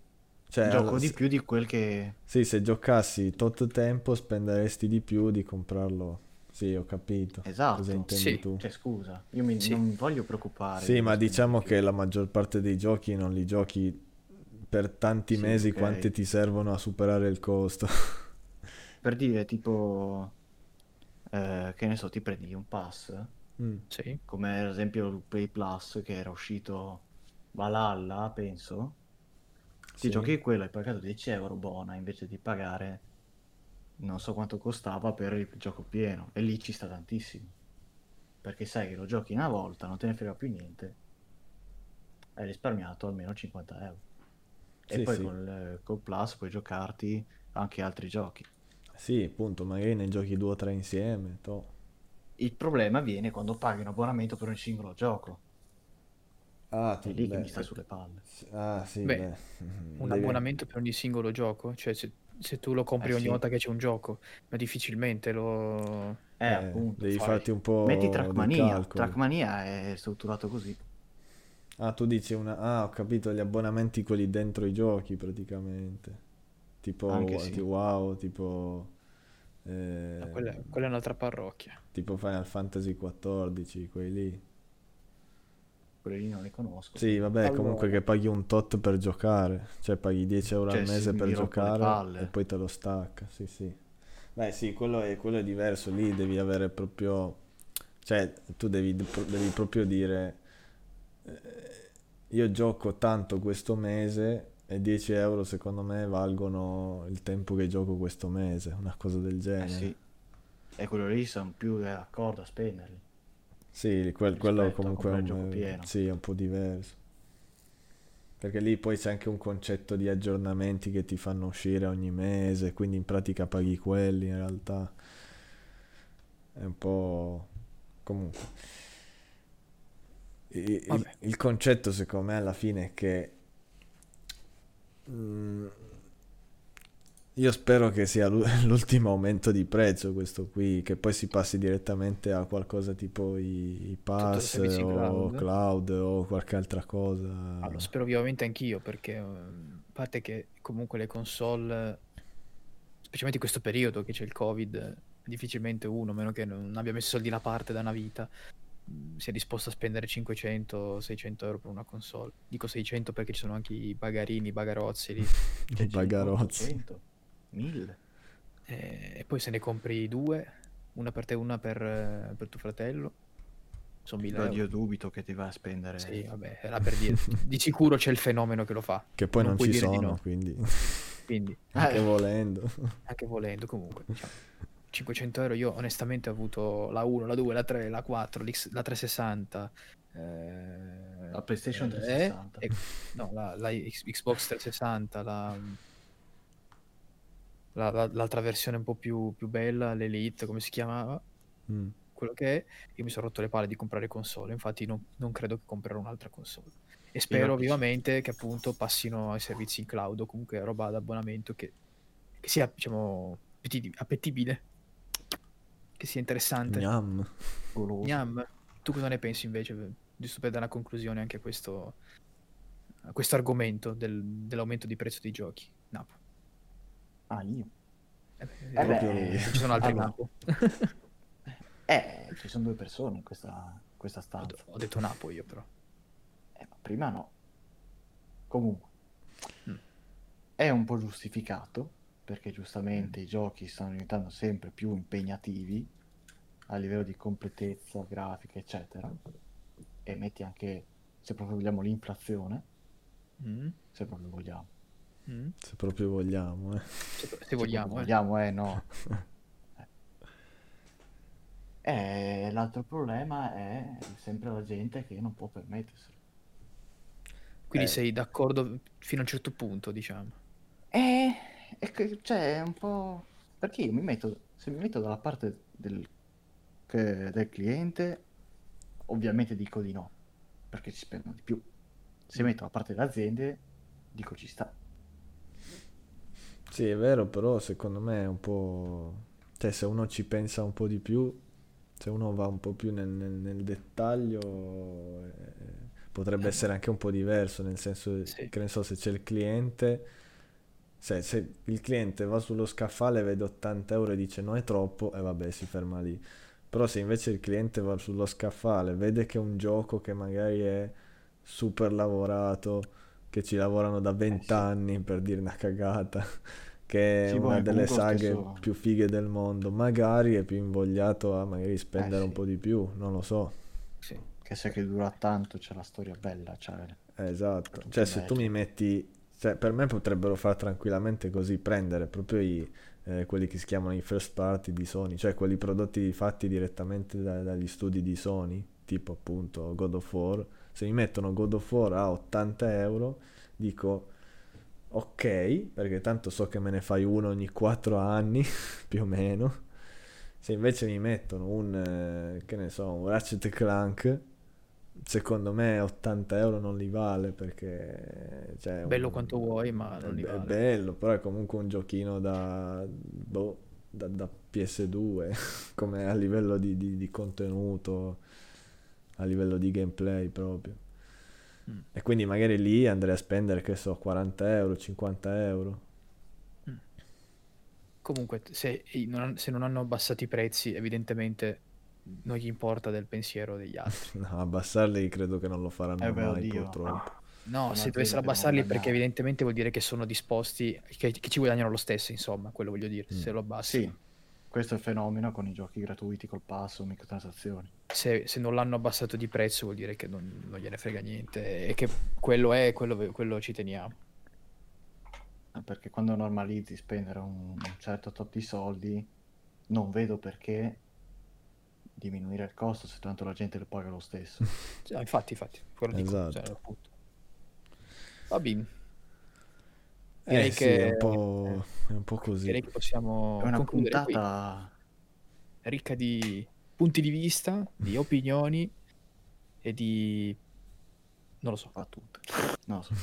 Cioè, gioco di più di quel che... Sì, se giocassi tot tempo spenderesti di più di comprarlo. Sì, ho capito. Esatto. Cosa intendi sì. tu? Cioè, scusa, io non mi voglio preoccupare. Sì, ma diciamo che la maggior parte dei giochi non li giochi per tanti mesi, okay. quanti ti servono a superare il costo. Per dire, tipo, che ne so, ti prendi un pass, sì. come ad esempio il Play Plus che era uscito Valhalla, penso. Ti sì. giochi quello, hai pagato 10 euro buona invece di pagare non so quanto costava per il gioco pieno, e lì ci sta tantissimo, perché sai che lo giochi una volta, non te ne frega più niente, hai risparmiato almeno 50 euro e sì, poi sì. Col Plus puoi giocarti anche altri giochi. Sì, appunto, magari ne giochi 2 o 3 insieme. Il problema viene quando paghi un abbonamento per un singolo gioco. Ah, è lì che mi sta sulle palle. Ah, sì, beh. Un abbonamento per ogni singolo gioco? Cioè, se tu lo compri ogni sì. volta che c'è un gioco, ma difficilmente lo... appunto, devi farti un po'... Metti Trackmania. Trackmania è strutturato così. Ah, tu dici ah, ho capito, gli abbonamenti quelli dentro i giochi, praticamente. Tipo sì. WoW, tipo... No, quella è un'altra parrocchia. Tipo Final Fantasy 14, quelli lì. Quelli non li conosco. Sì, vabbè, allora... comunque che paghi un tot per giocare, cioè paghi 10 euro al mese per giocare e poi te lo stacca. Sì, sì. Beh, sì, quello è diverso, lì devi avere proprio, cioè tu devi proprio dire io gioco tanto questo mese e 10 euro secondo me valgono il tempo che gioco questo mese, una cosa del genere. Sì. E quello lì sono più d'accordo a spenderli. Sì, quello comunque è è un po' diverso, perché lì poi c'è anche un concetto di aggiornamenti che ti fanno uscire ogni mese, quindi in pratica paghi quelli, in realtà è un po' comunque il concetto secondo me alla fine è che io spero che sia l'ultimo aumento di prezzo questo qui, che poi si passi direttamente a qualcosa tipo i pass o cloud o qualche altra cosa. Allora, spero vivamente anch'io, perché a parte che comunque le console, specialmente in questo periodo che c'è il Covid, difficilmente uno, a meno che non abbia messo soldi da parte da una vita, sia disposto a spendere 500-600 euro per una console. Dico 600 perché ci sono anche i bagarini, i bagarozzi lì. I bagarozzi. 500. 1000 e poi se ne compri 2, una per te, una per tuo fratello, sono 1000 euro. Io dubito che ti va a spendere. Sì, vabbè, era per dire. Di sicuro c'è il fenomeno che lo fa, che poi non ci sono, no. quindi anche volendo comunque diciamo, 500 euro io onestamente ho avuto la 1, la 2, la 3, la 4, la 360, la PlayStation 360 no, la Xbox 360, l'altra versione un po' più bella, l'Elite, come si chiamava, quello che è. Io mi sono rotto le palle di comprare console, infatti non credo che comprerò un'altra console, e spero vivamente che appunto passino ai servizi in cloud o comunque roba ad abbonamento che sia, diciamo, appetibile, che sia interessante. Gnam. Tu cosa ne pensi invece, giusto per dare una conclusione anche a questo argomento dell'aumento di prezzo dei giochi, Napo? Ah, io. Ci sono altri Napo. Ci sono 2 persone in questa stanza. Ho detto Napo io, però. Ma prima no. Comunque. È un po' giustificato, perché giustamente i giochi stanno diventando sempre più impegnativi a livello di completezza, grafica, eccetera. E metti anche, se proprio vogliamo, l'inflazione. Se proprio vogliamo. Se proprio vogliamo, se vogliamo, no. L'altro problema è sempre la gente che non può permetterselo. Quindi sei d'accordo fino a un certo punto, diciamo. Cioè è un po'... Perché io mi metto, se mi metto dalla parte del cliente, ovviamente dico di no, perché ci spendono di più. Se metto la parte dell'azienda, dico ci sta. Sì, è vero, però secondo me è un po'... Cioè, se uno ci pensa un po' di più, se uno va un po' più nel dettaglio, potrebbe essere anche un po' diverso, nel senso che non so se c'è il cliente... Se il cliente va sullo scaffale, vede 80 euro e dice no è troppo, e vabbè si ferma lì. Però se invece il cliente va sullo scaffale, vede che è un gioco che magari è super lavorato, che ci lavorano da 20 anni per dire una cagata, che è una delle saghe più fighe del mondo, magari è più invogliato a magari spendere un po' di più, non lo so. Sì. Che se che dura tanto, c'è la storia bella, cioè. Esatto, cioè se tu mi metti... Cioè, per me potrebbero far tranquillamente così, prendere proprio quelli che si chiamano i first party di Sony, cioè quelli prodotti fatti direttamente dagli studi di Sony, tipo appunto God of War. Se mi mettono God of War a 80 euro, dico ok, perché tanto so che me ne fai uno ogni 4 anni, più o meno. Se invece mi mettono un Ratchet Clank, secondo me 80 euro non li vale, perché cioè, bello quanto vuoi, ma non li vale. È bello, però è comunque un giochino da PS2 come a livello di contenuto, a livello di gameplay proprio. E quindi magari lì andrei a spendere, che so, 40 euro, 50 euro. Comunque se non hanno abbassato i prezzi, evidentemente non gli importa del pensiero degli altri. No, abbassarli credo che non lo faranno mai, purtroppo. No, se dovessero abbassarli, perché evidentemente vuol dire che sono disposti, che ci guadagnano lo stesso, insomma, quello voglio dire, se lo abbassano. Sì, questo è il fenomeno con i giochi gratuiti, col passo, microtransazioni. Se non l'hanno abbassato di prezzo vuol dire che non gliene frega niente, e che quello ci teniamo. Perché quando normalizzi spendere un certo tot di soldi, non vedo perché diminuire il costo, se tanto la gente lo paga lo stesso. Cioè, infatti quello dico, esatto. Cioè, appunto. Va bene, direi sì, che è un po' così, direi che possiamo concludere puntata qui, ricca di punti di vista, di opinioni e di non lo so, a tutte no, so.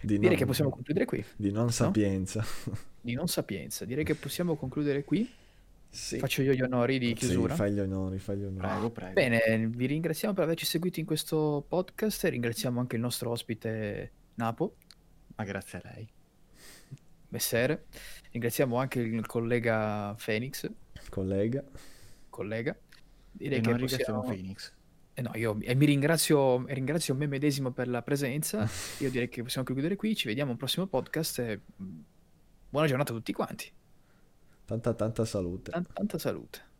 Direi che possiamo concludere qui, di non sapienza direi che possiamo concludere qui. Sì. Faccio io gli onori di chiusura. Sì, fai gli onori. Prego. Bene, vi ringraziamo per averci seguito in questo podcast. Ringraziamo anche il nostro ospite Napo. Ma grazie a lei. Messere. Ringraziamo anche il collega Phoenix. Collega. Direi che ringraziamo Phoenix. No, io mi ringrazio me medesimo per la presenza. Io direi che possiamo concludere qui. Ci vediamo al prossimo podcast. Buona giornata a tutti quanti. Tanta salute.